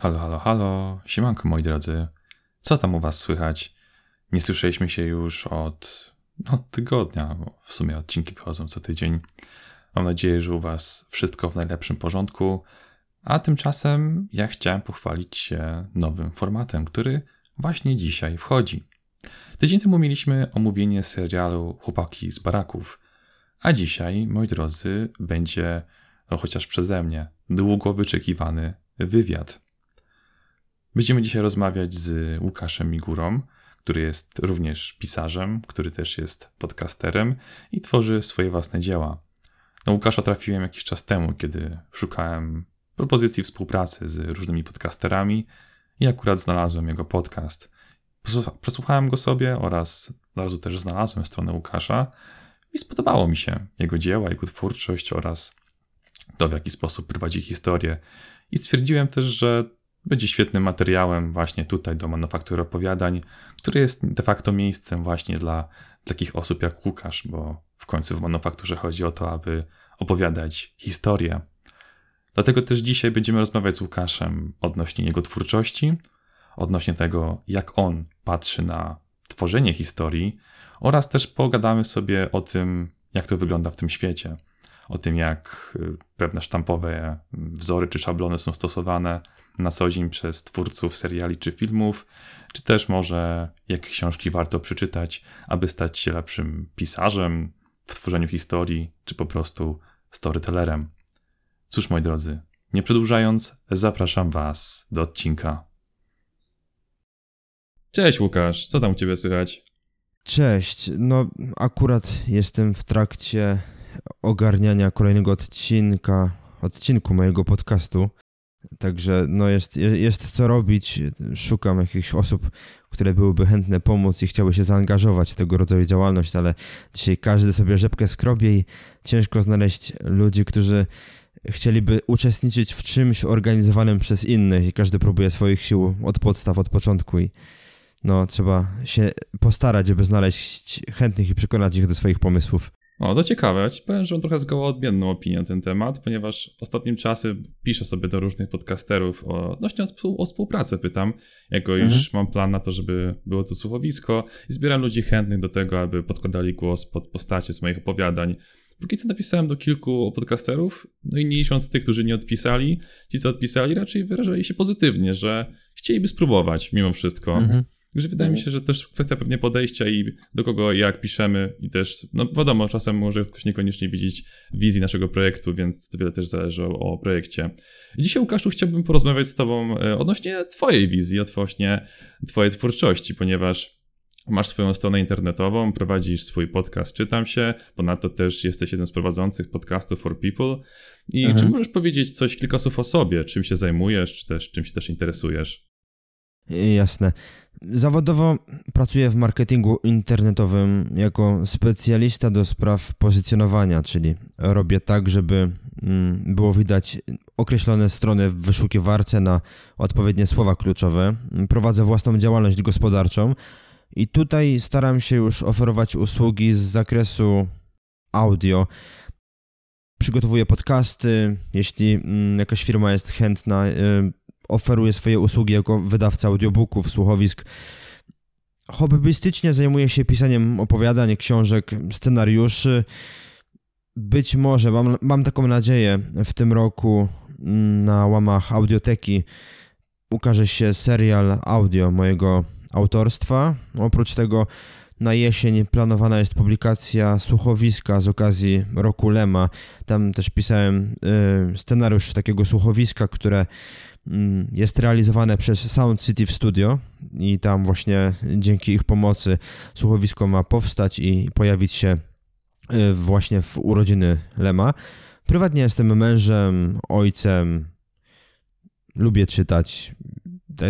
Halo, siemanko moi drodzy. Co tam u was słychać? Nie słyszeliśmy się już od tygodnia, bo w sumie odcinki wychodzą co tydzień. Mam nadzieję, że u was wszystko w najlepszym porządku. A tymczasem ja chciałem pochwalić się nowym formatem, który właśnie dzisiaj wchodzi. Tydzień temu mieliśmy omówienie serialu Chłopaki z Baraków. A dzisiaj, moi drodzy, będzie, chociaż przeze mnie, długo wyczekiwany wywiad. Będziemy dzisiaj rozmawiać z Łukaszem Migurą, który jest również pisarzem, który też jest podcasterem i tworzy swoje własne dzieła. Na Łukasza trafiłem jakiś czas temu, kiedy szukałem propozycji współpracy z różnymi podcasterami i akurat znalazłem jego podcast. Przesłuchałem go sobie oraz od razu też znalazłem stronę Łukasza i spodobało mi się jego dzieła, jego twórczość oraz to, w jaki sposób prowadzi historię. I stwierdziłem też, że będzie świetnym materiałem właśnie tutaj do Manufaktury Opowiadań, który jest de facto miejscem właśnie dla takich osób jak Łukasz, bo w końcu w Manufakturze chodzi o to, aby opowiadać historię. Dlatego też dzisiaj będziemy rozmawiać z Łukaszem odnośnie jego twórczości, odnośnie tego, jak on patrzy na tworzenie historii oraz też pogadamy sobie o tym, jak to wygląda w tym świecie, o tym, jak pewne sztampowe wzory czy szablony są stosowane na co dzień przez twórców seriali czy filmów, czy też może jakie książki warto przeczytać, aby stać się lepszym pisarzem w tworzeniu historii, czy po prostu storytellerem. Cóż, moi drodzy, nie przedłużając, zapraszam was do odcinka. Cześć Łukasz, co tam u ciebie słychać? Cześć, akurat jestem w trakcie ogarniania kolejnego odcinku mojego podcastu. Także jest co robić, szukam jakichś osób, które byłyby chętne pomóc i chciały się zaangażować w tego rodzaju działalność, ale dzisiaj każdy sobie rzepkę skrobie i ciężko znaleźć ludzi, którzy chcieliby uczestniczyć w czymś organizowanym przez innych i każdy próbuje swoich sił od podstaw, od początku i trzeba się postarać, żeby znaleźć chętnych i przekonać ich do swoich pomysłów. To ciekawe, ja ci powiem, że mam trochę zgoła odmienną opinię na ten temat, ponieważ ostatnim czasem piszę sobie do różnych podcasterów odnośnie o współpracę pytam, jako iż mam plan na to, żeby było to słuchowisko i zbieram ludzi chętnych do tego, aby podkładali głos pod postacie z moich opowiadań. Póki co napisałem do kilku podcasterów, i nie licząc tych, którzy nie odpisali, ci co odpisali raczej wyrażali się pozytywnie, że chcieliby spróbować mimo wszystko. Także wydaje mi się, że też kwestia pewnie podejścia i do kogo jak piszemy i też, wiadomo, czasem może ktoś niekoniecznie widzieć wizji naszego projektu, więc to wiele też zależy o projekcie. Dzisiaj, Łukaszu, chciałbym porozmawiać z tobą odnośnie twojej wizji, odnośnie twojej twórczości, ponieważ masz swoją stronę internetową, prowadzisz swój podcast Czytam się, ponadto też jesteś jednym z prowadzących podcastów for people. I czy możesz powiedzieć coś, kilka słów o sobie, czym się zajmujesz, czy też czym się też interesujesz? Jasne. Zawodowo pracuję w marketingu internetowym jako specjalista do spraw pozycjonowania, czyli robię tak, żeby było widać określone strony w wyszukiwarce na odpowiednie słowa kluczowe. Prowadzę własną działalność gospodarczą i tutaj staram się już oferować usługi z zakresu audio. Przygotowuję podcasty, jeśli jakaś firma jest chętna, oferuje swoje usługi jako wydawca audiobooków, słuchowisk. Hobbystycznie zajmuję się pisaniem opowiadań, książek, scenariuszy. Być może, mam taką nadzieję, w tym roku na łamach Audioteki ukaże się serial audio mojego autorstwa. Oprócz tego na jesień planowana jest publikacja słuchowiska z okazji Roku Lema. Tam też pisałem scenariusz takiego słuchowiska, które jest realizowane przez Sound City w studio i tam właśnie dzięki ich pomocy słuchowisko ma powstać i pojawić się właśnie w urodziny Lema. Prywatnie jestem mężem, ojcem, lubię czytać,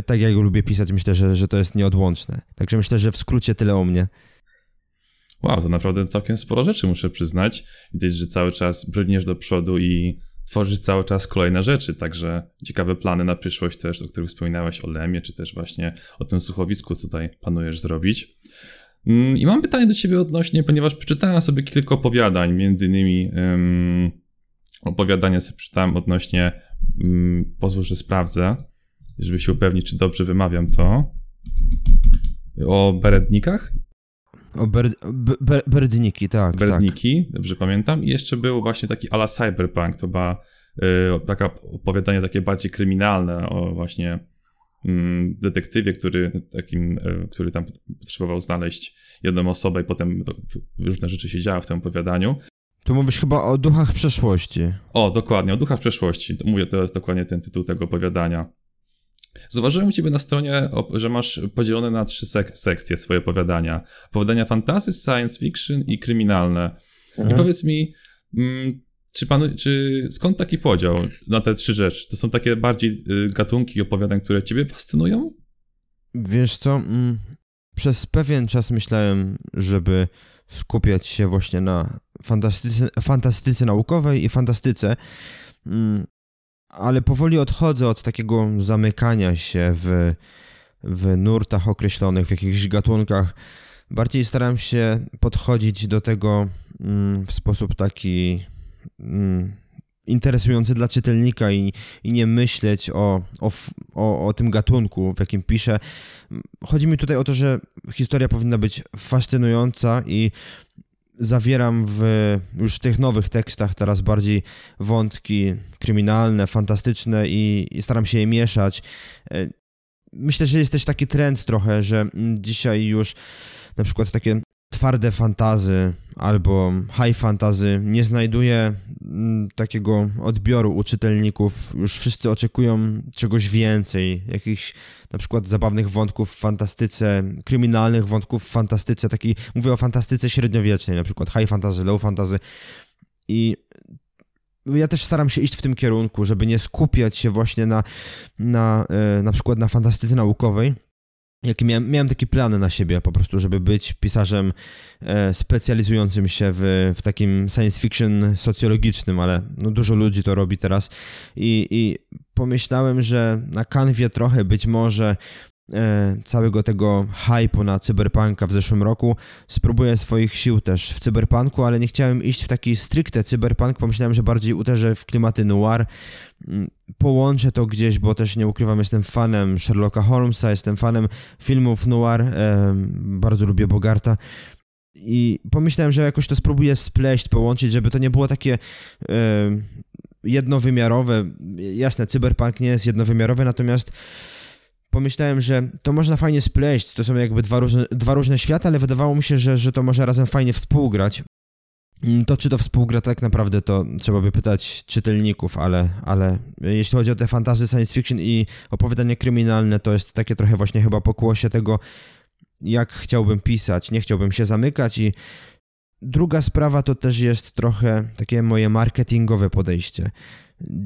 tak jak lubię pisać, myślę, że to jest nieodłączne. Także myślę, że w skrócie tyle o mnie. Wow, to naprawdę całkiem sporo rzeczy, muszę przyznać. Widać, że cały czas brniesz do przodu i tworzysz cały czas kolejne rzeczy, także ciekawe plany na przyszłość też, o których wspominałeś, o Lemie, czy też właśnie o tym słuchowisku, co tutaj planujesz zrobić. I mam pytanie do ciebie odnośnie, ponieważ przeczytałem sobie kilka opowiadań, między innymi opowiadania sobie przeczytałem odnośnie, pozwól, że sprawdzę, żeby się upewnić, czy dobrze wymawiam to. O Berdnikach? Berdniki, tak. Berdniki, tak. Dobrze pamiętam. I jeszcze był właśnie taki ala cyberpunk, to była taka opowiadanie takie bardziej kryminalne o właśnie detektywie, który tam potrzebował znaleźć jedną osobę i potem różne rzeczy się działy w tym opowiadaniu. Tu mówisz chyba o Duchach przeszłości. O, dokładnie, o Duchach przeszłości. To mówię, to jest dokładnie ten tytuł tego opowiadania. Zauważyłem u ciebie na stronie, że masz podzielone na 3 sekcje swoje opowiadania. Opowiadania fantasy, science fiction i kryminalne. Mhm. I powiedz mi, skąd taki podział na te 3 rzeczy? To są takie bardziej gatunki opowiadań, które ciebie fascynują? Wiesz co, przez pewien czas myślałem, żeby skupiać się właśnie na fantastyce naukowej i fantastyce, ale powoli odchodzę od takiego zamykania się w nurtach określonych, w jakichś gatunkach. Bardziej staram się podchodzić do tego w sposób taki interesujący dla czytelnika i nie myśleć o tym gatunku, w jakim piszę. Chodzi mi tutaj o to, że historia powinna być fascynująca i zawieram już w tych nowych tekstach teraz bardziej wątki kryminalne, fantastyczne i staram się je mieszać. Myślę, że jest też taki trend trochę, że dzisiaj już na przykład takie twarde fantasy albo high fantasy nie znajduje takiego odbioru u czytelników. Już wszyscy oczekują czegoś więcej, jakichś na przykład zabawnych wątków w fantastyce, kryminalnych wątków w fantastyce, mówię o fantastyce średniowiecznej, na przykład high fantasy, low fantasy. I ja też staram się iść w tym kierunku, żeby nie skupiać się właśnie na przykład na fantastyce naukowej. Miałem taki plan na siebie po prostu, żeby być pisarzem specjalizującym się w takim science fiction socjologicznym, ale no, dużo ludzi to robi teraz i pomyślałem, że na kanwie trochę być może całego tego hype'u na cyberpunka w zeszłym roku spróbuję swoich sił też w cyberpunku, ale nie chciałem iść w taki stricte cyberpunk, pomyślałem, że bardziej uderzę w klimaty noir, połączę to gdzieś, bo też nie ukrywam, jestem fanem Sherlocka Holmesa, jestem fanem filmów noir, bardzo lubię Bogarta i pomyślałem, że jakoś to spróbuję spleść, połączyć, żeby to nie było takie jednowymiarowe. Jasne, cyberpunk nie jest jednowymiarowy, natomiast pomyślałem, że to można fajnie spleść, to są jakby dwa różne światy, ale wydawało mi się, że to może razem fajnie współgrać. To, czy to współgra tak naprawdę, to trzeba by pytać czytelników, ale jeśli chodzi o te fantasy, science fiction i opowiadanie kryminalne, to jest takie trochę właśnie chyba pokłosie tego, jak chciałbym pisać, nie chciałbym się zamykać. I druga sprawa to też jest trochę takie moje marketingowe podejście.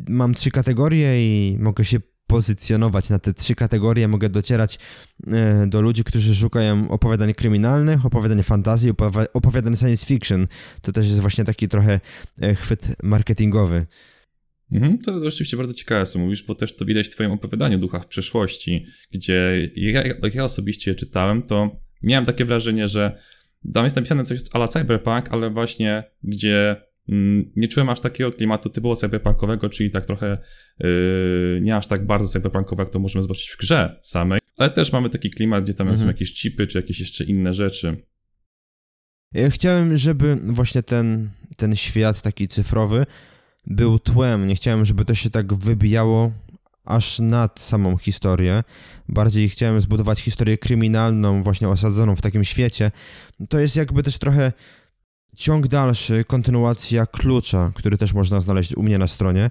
Mam 3 kategorie i mogę się pozycjonować na te 3 kategorie, mogę docierać do ludzi, którzy szukają opowiadań kryminalnych, opowiadań fantazji, opowiadań science fiction. To też jest właśnie taki trochę chwyt marketingowy. To rzeczywiście bardzo ciekawe, co mówisz, bo też to widać w twoim opowiadaniu Duchach przeszłości, gdzie jak ja osobiście je czytałem, to miałem takie wrażenie, że tam jest napisane coś a la cyberpunk, ale właśnie gdzie nie czułem aż takiego klimatu typowo cyberpunkowego, czyli tak trochę nie aż tak bardzo cyberpunkowe, jak to możemy zobaczyć w grze samej, ale też mamy taki klimat, gdzie tam są jakieś chipy, czy jakieś jeszcze inne rzeczy. Ja chciałem, żeby właśnie ten świat taki cyfrowy był tłem, nie chciałem, żeby to się tak wybijało aż nad samą historię. Bardziej chciałem zbudować historię kryminalną, właśnie osadzoną w takim świecie. To jest jakby też trochę ciąg dalszy, kontynuacja Klucza, który też można znaleźć u mnie na stronie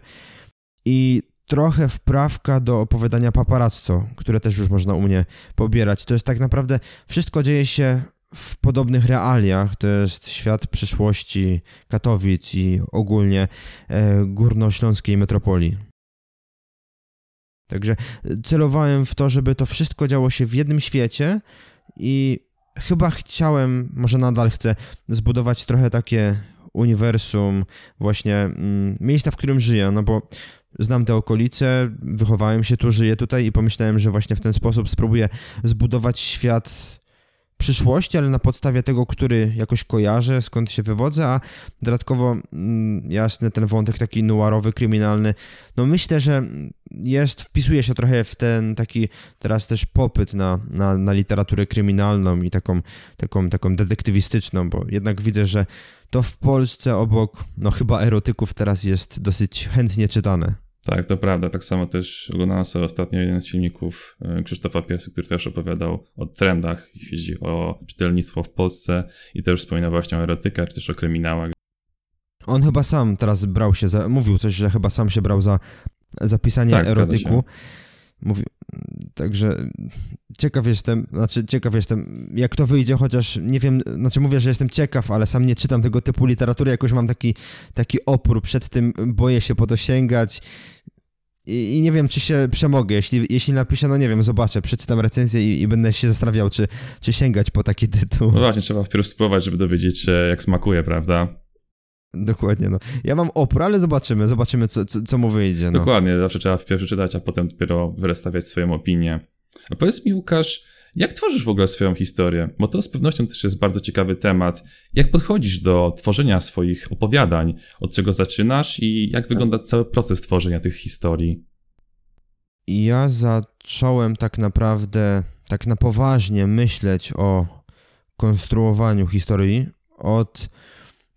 i trochę wprawka do opowiadania Paparazzo, które też już można u mnie pobierać. To jest tak naprawdę, wszystko dzieje się w podobnych realiach, to jest świat przyszłości Katowic i ogólnie górnośląskiej metropolii. Także celowałem w to, żeby to wszystko działo się w jednym świecie i chyba chciałem, może nadal chcę, zbudować trochę takie uniwersum, właśnie miejsca, w którym żyję, no bo znam te okolice, wychowałem się tu, żyję tutaj i pomyślałem, że właśnie w ten sposób spróbuję zbudować świat przyszłości, ale na podstawie tego, który jakoś kojarzę, skąd się wywodzę, a dodatkowo jasne, ten wątek taki noirowy, kryminalny, no myślę, że wpisuje się trochę w ten taki teraz też popyt na literaturę kryminalną i taką detektywistyczną, bo jednak widzę, że to w Polsce obok, no chyba erotyków teraz jest dosyć chętnie czytane. Tak, to prawda. Tak samo też oglądałem sobie ostatnio jeden z filmików Krzysztofa Piersy, który też opowiadał o trendach, jeśli chodzi o czytelnictwo w Polsce i też wspomina właśnie o erotykach, czy też o kryminałach. On chyba sam teraz brał się za... Mówił coś, że chyba sam się brał za zapisanie erotyku. Także ciekaw jestem, jak to wyjdzie, chociaż nie wiem, mówię, że jestem ciekaw, ale sam nie czytam tego typu literatury, jakoś mam taki opór przed tym, boję się po to sięgać i nie wiem, czy się przemogę, jeśli napiszę, no nie wiem, zobaczę, przeczytam recenzję i będę się zastanawiał, czy sięgać po taki tytuł. No właśnie, trzeba wpierw spróbować, żeby dowiedzieć się, jak smakuje, prawda? Dokładnie, no. Ja mam opór, ale zobaczymy, co mu wyjdzie. No. Dokładnie, zawsze trzeba wpierw przeczytać, a potem dopiero wystawiać swoją opinię. A powiedz mi, Łukasz, jak tworzysz w ogóle swoją historię? Bo to z pewnością też jest bardzo ciekawy temat. Jak podchodzisz do tworzenia swoich opowiadań? Od czego zaczynasz i jak wygląda cały proces tworzenia tych historii? Ja zacząłem tak naprawdę, tak na poważnie myśleć o konstruowaniu historii od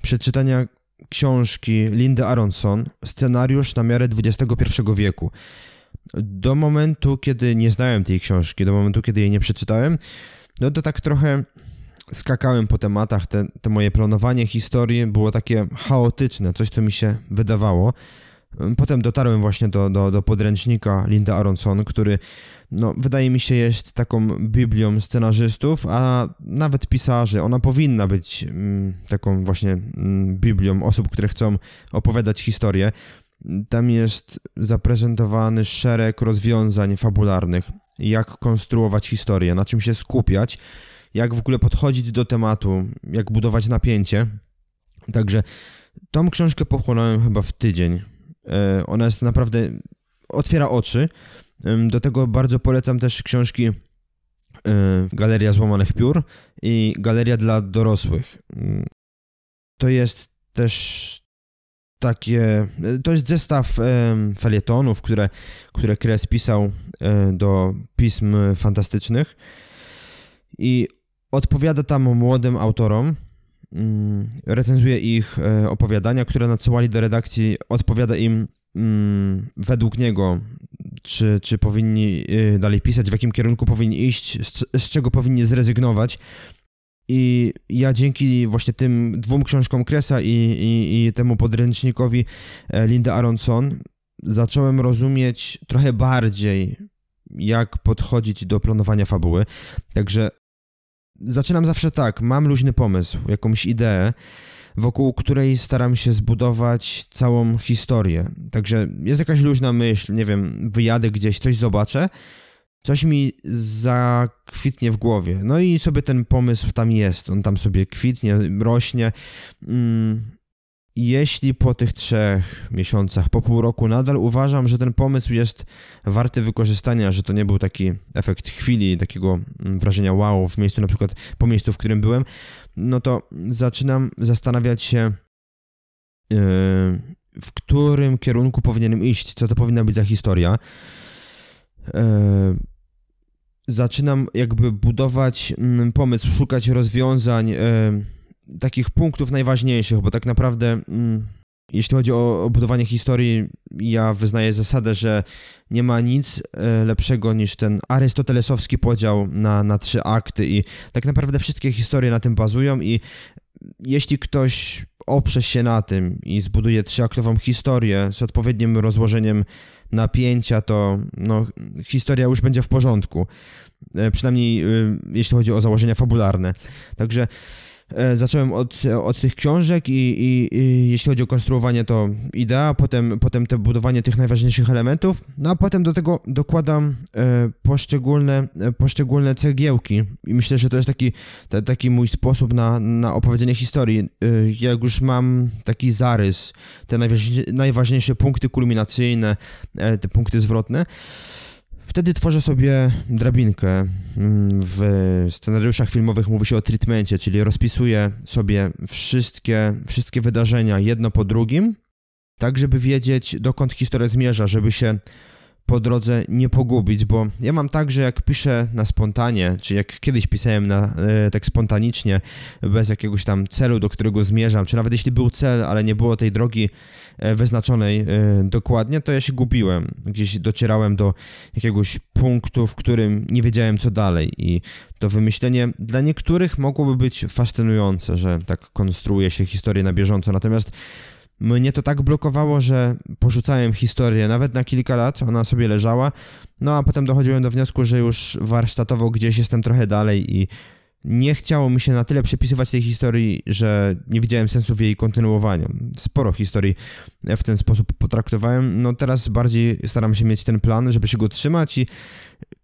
przeczytania książki Lindy Aronson, Scenariusz na miarę XXI wieku. Do momentu, kiedy nie znałem tej książki, do momentu, kiedy jej nie przeczytałem, no to tak trochę skakałem po tematach. Te moje planowanie historii było takie chaotyczne, coś, co mi się wydawało. Potem dotarłem właśnie do podręcznika Lindy Aronson, który, no, wydaje mi się, jest taką biblią scenarzystów, a nawet pisarzy. Ona powinna być taką właśnie biblią osób, które chcą opowiadać historię. Tam jest zaprezentowany szereg rozwiązań fabularnych, jak konstruować historię, na czym się skupiać, jak w ogóle podchodzić do tematu, jak budować napięcie. Także tą książkę pochłonąłem chyba w tydzień. Ona jest naprawdę... otwiera oczy. Do tego bardzo polecam też książki Galeria Złamanych Piór i Galeria dla Dorosłych. To jest też takie... To jest zestaw felietonów, które Kres pisał do pism fantastycznych i odpowiada tam młodym autorom. Recenzuje ich opowiadania, które nadsyłali do redakcji, odpowiada im według niego, czy powinni dalej pisać, w jakim kierunku powinni iść, z czego powinni zrezygnować. I ja dzięki właśnie tym dwóm książkom Kresa i temu podręcznikowi Lindy Aronson zacząłem rozumieć trochę bardziej, jak podchodzić do planowania fabuły. Także zaczynam zawsze tak, mam luźny pomysł, jakąś ideę, wokół której staram się zbudować całą historię. Także jest jakaś luźna myśl, nie wiem, wyjadę gdzieś, coś zobaczę, coś mi zakwitnie w głowie. No i sobie ten pomysł tam jest, on tam sobie kwitnie, rośnie. Jeśli po tych 3 miesiącach, po pół roku nadal uważam, że ten pomysł jest warty wykorzystania, że to nie był taki efekt chwili, takiego wrażenia wow w miejscu, na przykład po miejscu, w którym byłem, no to zaczynam zastanawiać się, w którym kierunku powinienem iść, co to powinna być za historia. Zaczynam jakby budować pomysł, szukać rozwiązań, takich punktów najważniejszych, bo tak naprawdę jeśli chodzi o budowanie historii, ja wyznaję zasadę, że nie ma nic lepszego niż ten arystotelesowski podział na 3 akty i tak naprawdę wszystkie historie na tym bazują i jeśli ktoś oprze się na tym i zbuduje 3-aktową historię z odpowiednim rozłożeniem napięcia, to no, historia już będzie w porządku, przynajmniej jeśli chodzi o założenia fabularne. Także zacząłem od tych książek i jeśli chodzi o konstruowanie, to idea, potem to budowanie tych najważniejszych elementów, no a potem do tego dokładam poszczególne cegiełki i myślę, że to jest taki mój sposób na opowiedzenie historii. Jak już mam taki zarys, te najważniejsze punkty kulminacyjne, te punkty zwrotne, Wtedy tworzę sobie drabinkę. W scenariuszach filmowych mówi się o treatmencie, czyli rozpisuję sobie wszystkie wydarzenia jedno po drugim, tak żeby wiedzieć, dokąd historia zmierza, żeby się po drodze nie pogubić, bo ja mam tak, że jak piszę na spontanie, czy jak kiedyś pisałem tak spontanicznie, bez jakiegoś tam celu, do którego zmierzam, czy nawet jeśli był cel, ale nie było tej drogi wyznaczonej dokładnie, to ja się gubiłem. Gdzieś docierałem do jakiegoś punktu, w którym nie wiedziałem co dalej i to wymyślenie dla niektórych mogłoby być fascynujące, że tak konstruuje się historię na bieżąco, natomiast mnie to tak blokowało, że porzucałem historię nawet na kilka lat, ona sobie leżała, no a potem dochodziłem do wniosku, że już warsztatowo gdzieś jestem trochę dalej i nie chciało mi się na tyle przepisywać tej historii, że nie widziałem sensu w jej kontynuowaniu. Sporo historii w ten sposób potraktowałem, no teraz bardziej staram się mieć ten plan, żeby się go trzymać i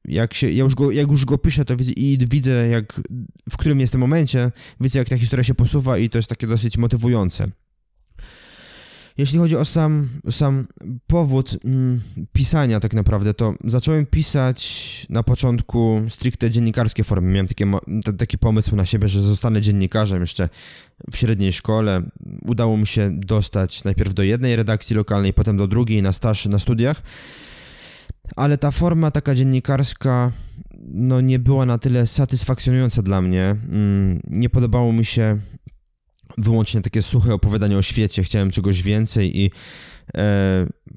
jak już go piszę, to widzę jak, w którym jestem momencie, widzę jak ta historia się posuwa i to jest takie dosyć motywujące. Jeśli chodzi o sam powód pisania tak naprawdę, to zacząłem pisać na początku stricte dziennikarskie formy. Miałem taki pomysł na siebie, że zostanę dziennikarzem jeszcze w średniej szkole. Udało mi się dostać najpierw do jednej redakcji lokalnej, potem do drugiej na staż na studiach. Ale ta forma taka dziennikarska no nie była na tyle satysfakcjonująca dla mnie. Nie podobało mi się wyłącznie takie suche opowiadanie o świecie, chciałem czegoś więcej i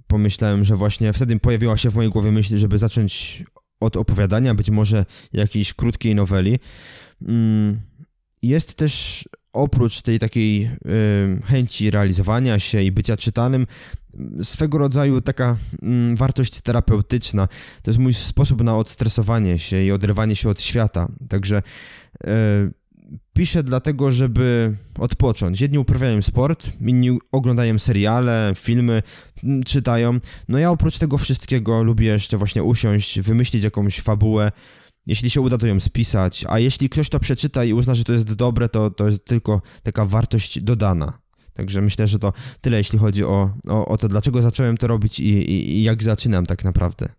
pomyślałem, że właśnie wtedy pojawiła się w mojej głowie myśl, żeby zacząć od opowiadania, być może jakiejś krótkiej noweli. Jest też oprócz tej takiej chęci realizowania się i bycia czytanym swego rodzaju taka wartość terapeutyczna. To jest mój sposób na odstresowanie się i oderwanie się od świata, także piszę dlatego, żeby odpocząć. Jedni uprawiają sport, inni oglądają seriale, filmy, czytają. No ja oprócz tego wszystkiego lubię jeszcze właśnie usiąść, wymyślić jakąś fabułę. Jeśli się uda, to ją spisać, a jeśli ktoś to przeczyta i uzna, że to jest dobre, to jest tylko taka wartość dodana. Także myślę, że to tyle, jeśli chodzi o to, dlaczego zacząłem to robić i jak zaczynam tak naprawdę.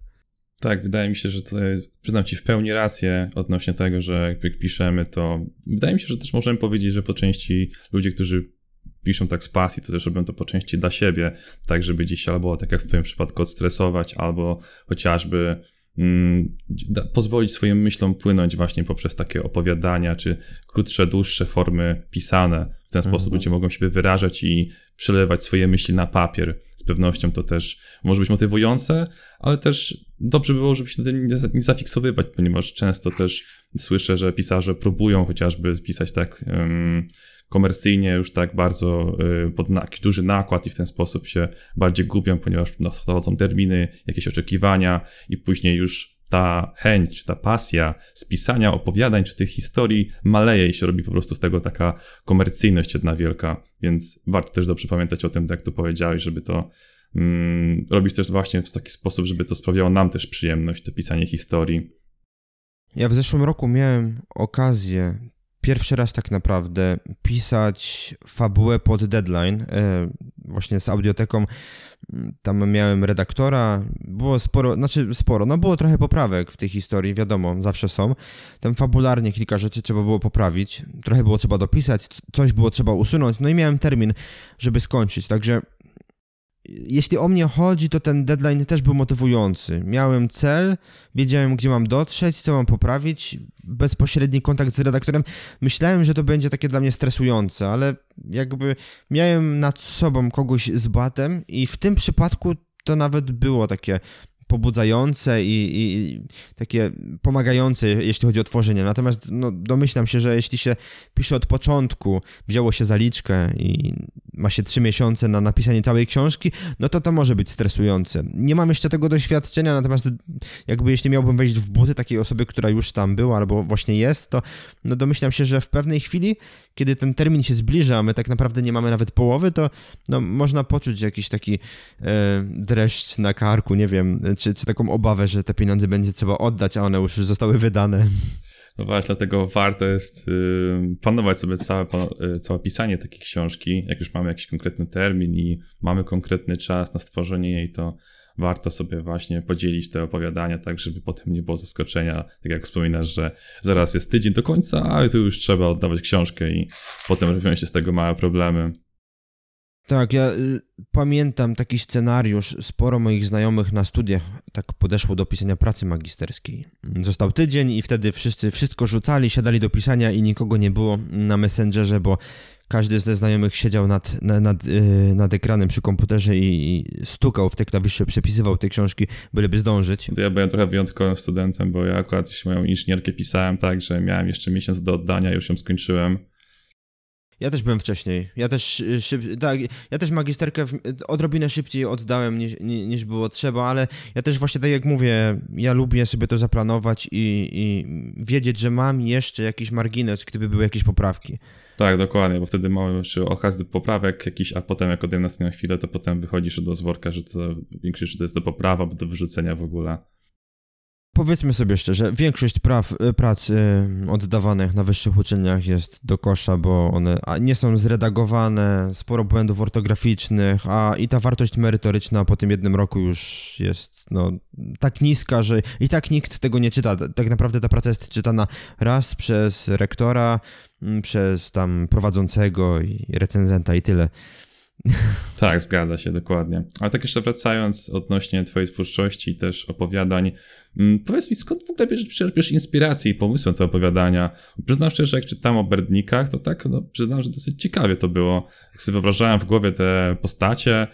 Tak, wydaje mi się, że tutaj przyznam ci w pełni rację odnośnie tego, że jak piszemy, to wydaje mi się, że też możemy powiedzieć, że po części ludzie, którzy piszą tak z pasji, to też robią to po części dla siebie, tak żeby gdzieś albo, tak jak w twoim przypadku, odstresować, albo chociażby pozwolić swoim myślom płynąć właśnie poprzez takie opowiadania, czy krótsze, dłuższe formy pisane. W ten sposób ludzie mogą siebie wyrażać i przelewać swoje myśli na papier. Z pewnością to też może być motywujące, ale też dobrze by było, żeby się na tym nie zafiksowywać, ponieważ często też słyszę, że pisarze próbują chociażby pisać tak komercyjnie, już tak bardzo pod duży nakład i w ten sposób się bardziej gubią, ponieważ dochodzą terminy, jakieś oczekiwania i później już ta chęć, ta pasja z pisania opowiadań czy tych historii maleje i się robi po prostu z tego taka komercyjność jedna wielka, więc warto też dobrze pamiętać o tym, tak jak tu powiedziałeś, żeby to robić też właśnie w taki sposób, żeby to sprawiało nam też przyjemność, to pisanie historii. Ja w zeszłym roku miałem okazję pierwszy raz tak naprawdę pisać fabułę pod deadline, właśnie z Audioteką. Tam miałem redaktora, było było trochę poprawek w tej historii, wiadomo, zawsze są. Tam fabularnie kilka rzeczy trzeba było poprawić, trochę było trzeba dopisać, coś było trzeba usunąć, no i miałem termin, żeby skończyć, także jeśli o mnie chodzi, to ten deadline też był motywujący. Miałem cel, wiedziałem, gdzie mam dotrzeć, co mam poprawić, bezpośredni kontakt z redaktorem. Myślałem, że to będzie takie dla mnie stresujące, ale jakby miałem nad sobą kogoś z batem i w tym przypadku to nawet było takie pobudzające i takie pomagające, jeśli chodzi o tworzenie. Natomiast no, domyślam się, że jeśli się pisze od początku, wzięło się zaliczkę i ma się 3 miesiące na napisanie całej książki, no to może być stresujące. Nie mam jeszcze tego doświadczenia, natomiast jakby jeśli miałbym wejść w buty takiej osoby, która już tam była albo właśnie jest, to no domyślam się, że w pewnej chwili, kiedy ten termin się zbliża, a my tak naprawdę nie mamy nawet połowy, to no, można poczuć jakiś taki dreszcz na karku, nie wiem, czy taką obawę, że te pieniądze będzie trzeba oddać, a one już zostały wydane. No właśnie, dlatego warto jest planować sobie całe pisanie takiej książki. Jak już mamy jakiś konkretny termin i mamy konkretny czas na stworzenie jej, to warto sobie właśnie podzielić te opowiadania tak, żeby potem nie było zaskoczenia, tak jak wspominasz, że zaraz jest tydzień do końca, a tu już trzeba oddawać książkę i potem robią się z tego małe problemy. Tak, ja pamiętam taki scenariusz, sporo moich znajomych na studiach tak podeszło do pisania pracy magisterskiej. Został tydzień i wtedy wszyscy wszystko rzucali, siadali do pisania i nikogo nie było na Messengerze, bo każdy ze znajomych siedział nad ekranem przy komputerze i stukał w te klawisze, przepisywał te książki, byleby zdążyć. Ja byłem trochę wyjątkowym studentem, bo ja akurat moją inżynierkę pisałem tak, że miałem jeszcze miesiąc do oddania, już ją skończyłem. Ja też byłem wcześniej. Ja też magisterkę odrobinę szybciej oddałem niż było trzeba, ale ja też właśnie tak jak mówię, ja lubię sobie to zaplanować i wiedzieć, że mam jeszcze jakiś margines, gdyby były jakieś poprawki. Tak, dokładnie, bo wtedy mamy jeszcze okazję do poprawek jakiś, a potem jak odejmę na chwilę, to potem wychodzisz do zworka, że to większość że to jest do poprawa, bo do wyrzucenia w ogóle. Powiedzmy sobie szczerze, większość prac oddawanych na wyższych uczelniach jest do kosza, bo one nie są zredagowane, sporo błędów ortograficznych, i ta wartość merytoryczna po tym jednym roku już jest tak niska, że i tak nikt tego nie czyta. Tak naprawdę ta praca jest czytana raz przez rektora, przez tam prowadzącego i recenzenta i tyle. Tak, zgadza się, dokładnie. Ale tak jeszcze wracając odnośnie twojej twórczości i też opowiadań, powiedz mi, skąd w ogóle czerpiesz inspiracji i pomysły na te opowiadania? Przyznam szczerze, że jak czytam o Berdnikach, to tak, przyznam, że dosyć ciekawie to było. Jak sobie wyobrażałem w głowie te postacie,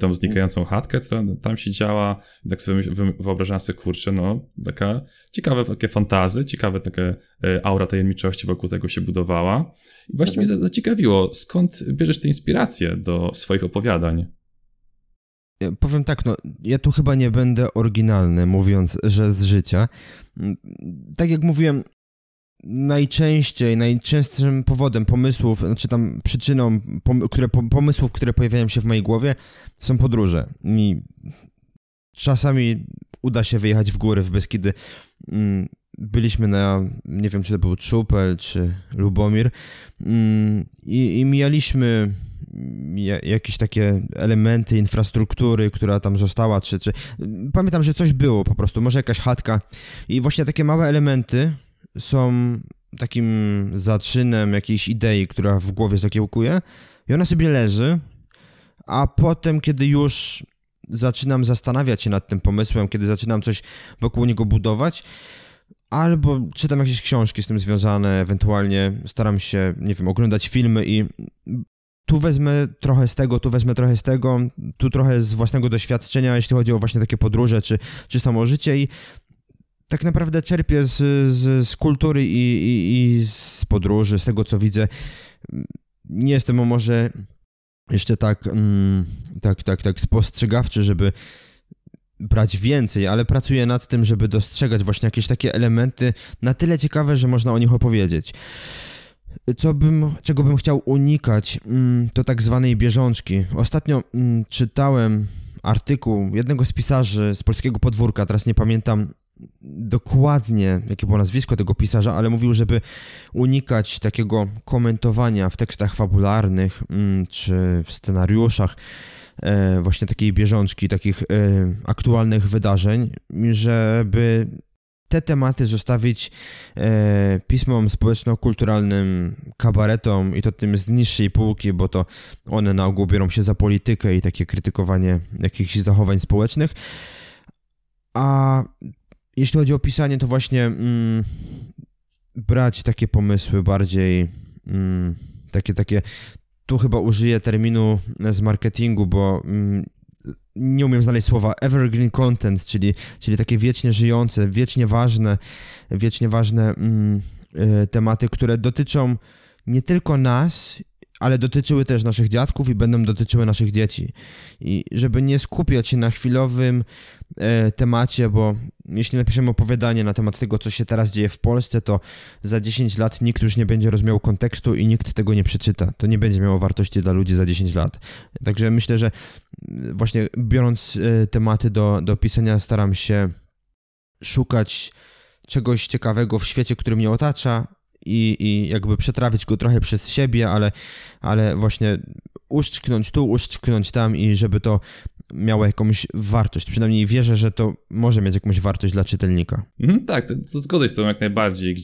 tą znikającą chatkę, która tam się działa, tak sobie wyobrażałem sobie, kurczę, taka ciekawe takie fantazy, ciekawe takie aura tajemniczości wokół tego się budowała. I właśnie mnie zaciekawiło, skąd bierzesz te inspiracje do swoich opowiadań? Powiem tak, ja tu chyba nie będę oryginalny, mówiąc, że z życia. Tak jak mówiłem, najczęstszym powodem pomysłów, przyczyną, pomysłów, które pojawiają się w mojej głowie, są podróże. I czasami uda się wyjechać w góry, w Beskidy. Byliśmy nie wiem, czy to był Czupel, czy Lubomir i mijaliśmy jakieś takie elementy infrastruktury, która tam została, czy... Pamiętam, że coś było po prostu, może jakaś chatka i właśnie takie małe elementy są takim zaczynem jakiejś idei, która w głowie zakiełkuje i ona sobie leży, a potem, kiedy już zaczynam zastanawiać się nad tym pomysłem, kiedy zaczynam coś wokół niego budować, albo czytam jakieś książki z tym związane, ewentualnie staram się, nie wiem, oglądać filmy i tu wezmę trochę z tego, tu wezmę trochę z tego, tu trochę z własnego doświadczenia, jeśli chodzi o właśnie takie podróże czy samo życie i tak naprawdę czerpię z kultury i z podróży, z tego co widzę. Nie jestem może jeszcze tak spostrzegawczy, żeby brać więcej, ale pracuję nad tym, żeby dostrzegać właśnie jakieś takie elementy na tyle ciekawe, że można o nich opowiedzieć. Czego bym chciał unikać, to tak zwanej bieżączki. Ostatnio czytałem artykuł jednego z pisarzy z polskiego podwórka, teraz nie pamiętam dokładnie, jakie było nazwisko tego pisarza, ale mówił, żeby unikać takiego komentowania w tekstach fabularnych czy w scenariuszach właśnie takiej bieżączki, takich aktualnych wydarzeń, żeby te tematy zostawić pismom społeczno-kulturalnym, kabaretom i to tym z niższej półki, bo to one na ogół biorą się za politykę i takie krytykowanie jakichś zachowań społecznych. A jeśli chodzi o pisanie, to właśnie brać takie pomysły bardziej takie tu chyba użyję terminu z marketingu, bo nie umiem znaleźć słowa evergreen content, czyli takie wiecznie żyjące, wiecznie ważne tematy, które dotyczą nie tylko nas, ale dotyczyły też naszych dziadków i będą dotyczyły naszych dzieci. I żeby nie skupiać się na chwilowym temacie, bo jeśli napiszemy opowiadanie na temat tego, co się teraz dzieje w Polsce, to za 10 lat nikt już nie będzie rozumiał kontekstu i nikt tego nie przeczyta. To nie będzie miało wartości dla ludzi za 10 lat. Także myślę, że właśnie biorąc tematy do pisania, staram się szukać czegoś ciekawego w świecie, który mnie otacza, i jakby przetrawić go trochę przez siebie, ale właśnie uszczknąć tu, uszczknąć tam i żeby to miało jakąś wartość. Przynajmniej wierzę, że to może mieć jakąś wartość dla czytelnika. Mhm, tak, to zgodzę się z tym jak najbardziej,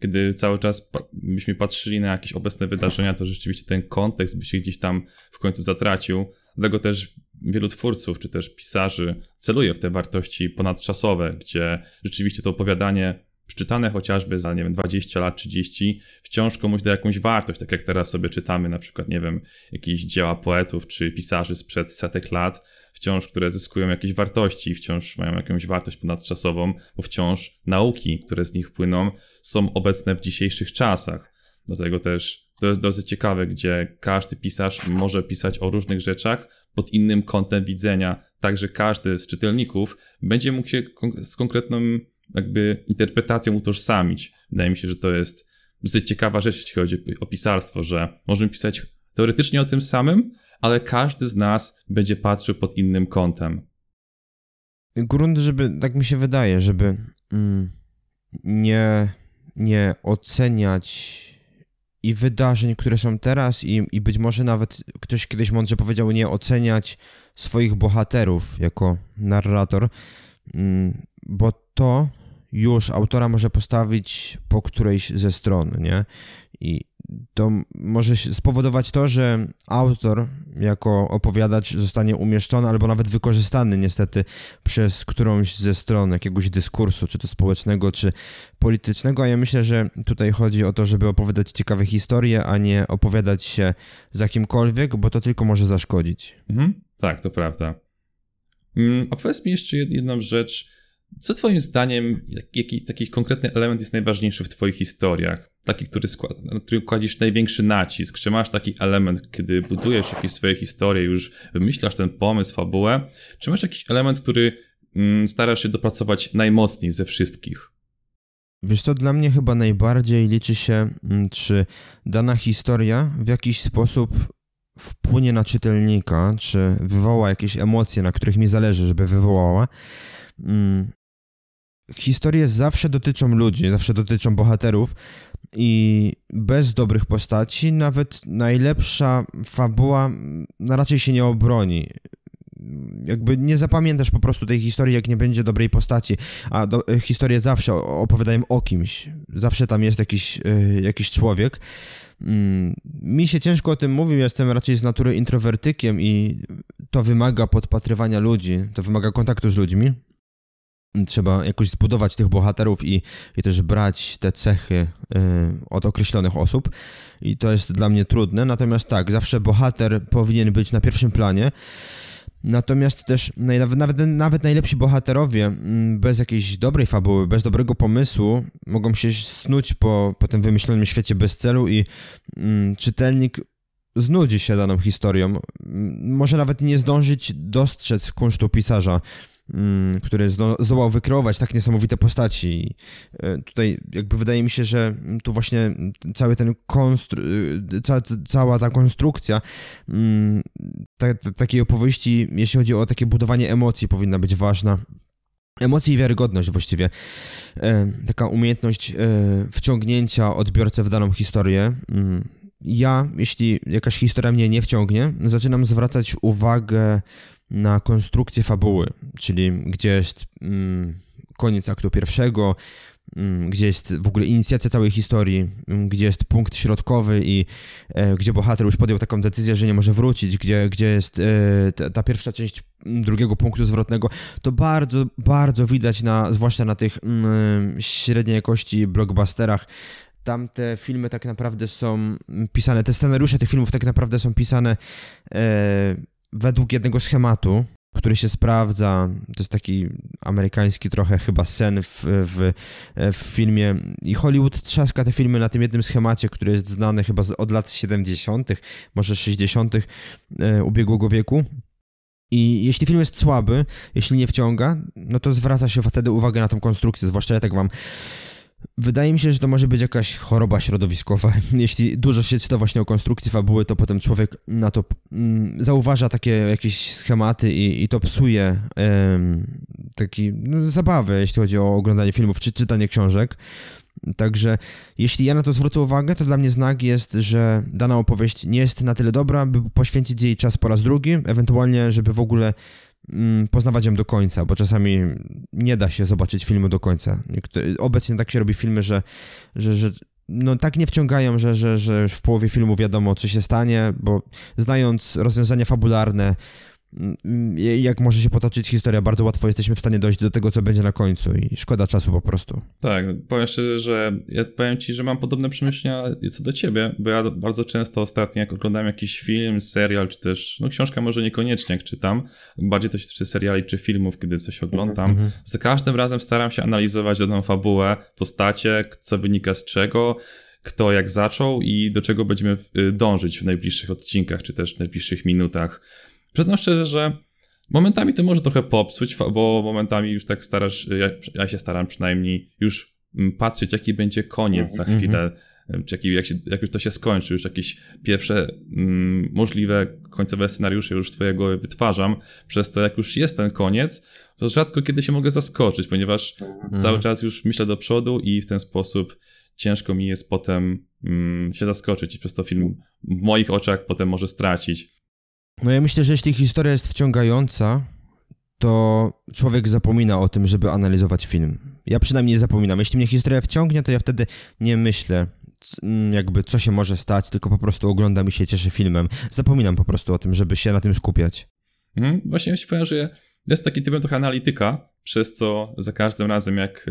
kiedy cały czas byśmy patrzyli na jakieś obecne wydarzenia, to rzeczywiście ten kontekst by się gdzieś tam w końcu zatracił. Dlatego też wielu twórców, czy też pisarzy celuje w te wartości ponadczasowe, gdzie rzeczywiście to opowiadanie przeczytane chociażby za, nie wiem, 20 lat, 30, wciąż komuś da jakąś wartość, tak jak teraz sobie czytamy na przykład, nie wiem, jakieś dzieła poetów czy pisarzy sprzed setek lat, wciąż, które zyskują jakieś wartości, wciąż mają jakąś wartość ponadczasową, bo wciąż nauki, które z nich płyną, są obecne w dzisiejszych czasach. Dlatego też to jest dosyć ciekawe, gdzie każdy pisarz może pisać o różnych rzeczach pod innym kątem widzenia, tak że każdy z czytelników będzie mógł się z konkretną jakby interpretacją utożsamić. Wydaje mi się, że to jest dosyć ciekawa rzecz, jeśli chodzi o pisarstwo, że możemy pisać teoretycznie o tym samym, ale każdy z nas będzie patrzył pod innym kątem. Grunt, żeby, tak mi się wydaje, żeby nie oceniać i wydarzeń, które są teraz i być może nawet ktoś kiedyś mądrze powiedział, nie oceniać swoich bohaterów jako narrator, bo to już autora może postawić po którejś ze stron, nie? I to może spowodować to, że autor jako opowiadacz zostanie umieszczony albo nawet wykorzystany niestety przez którąś ze stron jakiegoś dyskursu, czy to społecznego, czy politycznego, a ja myślę, że tutaj chodzi o to, żeby opowiadać ciekawe historie, a nie opowiadać się za kimkolwiek, bo to tylko może zaszkodzić. Mhm. Tak, to prawda. A powiedz mi jeszcze jedną rzecz. Co twoim zdaniem, jaki taki konkretny element jest najważniejszy w twoich historiach? Taki, na który kładziesz największy nacisk? Czy masz taki element, kiedy budujesz jakieś swoje historie, już wymyślasz ten pomysł, fabułę? Czy masz jakiś element, który starasz się dopracować najmocniej ze wszystkich? Wiesz co, dla mnie chyba najbardziej liczy się, czy dana historia w jakiś sposób wpłynie na czytelnika, czy wywoła jakieś emocje, na których mi zależy, żeby wywołała. Historie zawsze dotyczą ludzi, zawsze dotyczą bohaterów i bez dobrych postaci nawet najlepsza fabuła raczej się nie obroni. Jakby nie zapamiętasz po prostu tej historii, jak nie będzie dobrej postaci, a historie zawsze opowiadają o kimś, zawsze tam jest jakiś człowiek. Mi się ciężko o tym mówił, jestem raczej z natury introwertykiem i to wymaga podpatrywania ludzi, to wymaga kontaktu z ludźmi. Trzeba jakoś zbudować tych bohaterów i też brać te cechy od określonych osób i to jest dla mnie trudne, natomiast tak, zawsze bohater powinien być na pierwszym planie, natomiast też nawet najlepsi bohaterowie bez jakiejś dobrej fabuły, bez dobrego pomysłu mogą się snuć po tym wymyślonym świecie bez celu i czytelnik znudzi się daną historią, może nawet nie zdążyć dostrzec kunsztu pisarza, który zdołał wykreować tak niesamowite postaci. Tutaj jakby wydaje mi się, że tu właśnie cały ten cała ta konstrukcja takiej opowieści, jeśli chodzi o takie budowanie emocji, powinna być ważna. Emocje i wiarygodność właściwie. Taka umiejętność wciągnięcia odbiorcy w daną historię. Ja, jeśli jakaś historia mnie nie wciągnie, zaczynam zwracać uwagę na konstrukcję fabuły, czyli gdzie jest koniec aktu pierwszego, gdzie jest w ogóle inicjacja całej historii, gdzie jest punkt środkowy i gdzie bohater już podjął taką decyzję, że nie może wrócić, gdzie jest ta pierwsza część drugiego punktu zwrotnego, to bardzo, bardzo widać, zwłaszcza na tych średniej jakości blockbusterach. Tamte filmy tak naprawdę są pisane, te scenariusze tych filmów tak naprawdę są pisane według jednego schematu, który się sprawdza, to jest taki amerykański trochę chyba sen w filmie i Hollywood trzaska te filmy na tym jednym schemacie, który jest znany chyba od lat 70., może 60. ubiegłego wieku. I jeśli film jest słaby, jeśli nie wciąga, no to zwraca się wtedy uwagę na tą konstrukcję, zwłaszcza ja tak mam. Wydaje mi się, że to może być jakaś choroba środowiskowa. Jeśli dużo się czyta właśnie o konstrukcji fabuły, to potem człowiek na to zauważa takie jakieś schematy i to psuje zabawę, jeśli chodzi o oglądanie filmów czy czytanie książek. Także jeśli ja na to zwrócę uwagę, to dla mnie znak jest, że dana opowieść nie jest na tyle dobra, by poświęcić jej czas po raz drugi, ewentualnie żeby w ogóle poznawać ją do końca, bo czasami nie da się zobaczyć filmu do końca. Obecnie tak się robi filmy, że no tak nie wciągają, że w połowie filmu wiadomo, co się stanie, bo znając rozwiązania fabularne, jak może się potoczyć historia, bardzo łatwo jesteśmy w stanie dojść do tego, co będzie na końcu i szkoda czasu po prostu. Tak, powiem szczerze, że ja powiem ci, że mam podobne przemyślenia co do ciebie, bo ja bardzo często ostatnio, jak oglądam jakiś film, serial, czy też, no książka może niekoniecznie, jak czytam, bardziej to się tyczy seriali, czy filmów, kiedy coś oglądam, za każdym razem staram się analizować daną fabułę, postacie, co wynika z czego, kto jak zaczął i do czego będziemy dążyć w najbliższych odcinkach, czy też w najbliższych minutach. Przyznam szczerze, że momentami to może trochę popsuć, bo momentami już tak starasz, ja się staram przynajmniej już patrzeć, jaki będzie koniec za chwilę, czy jak już to się skończy, już jakieś pierwsze możliwe końcowe scenariusze już swoje głowy wytwarzam, przez to jak już jest ten koniec, to rzadko kiedy się mogę zaskoczyć, ponieważ cały czas już myślę do przodu i w ten sposób ciężko mi jest potem się zaskoczyć i przez to film w moich oczach potem może stracić. No ja myślę, że jeśli historia jest wciągająca, to człowiek zapomina o tym, żeby analizować film. Ja przynajmniej zapominam. Jeśli mnie historia wciągnie, to ja wtedy nie myślę, jakby co się może stać, tylko po prostu oglądam i się cieszę filmem. Zapominam po prostu o tym, żeby się na tym skupiać. Właśnie ja się powiem, że jest taki typ trochę analityka, przez co za każdym razem jak...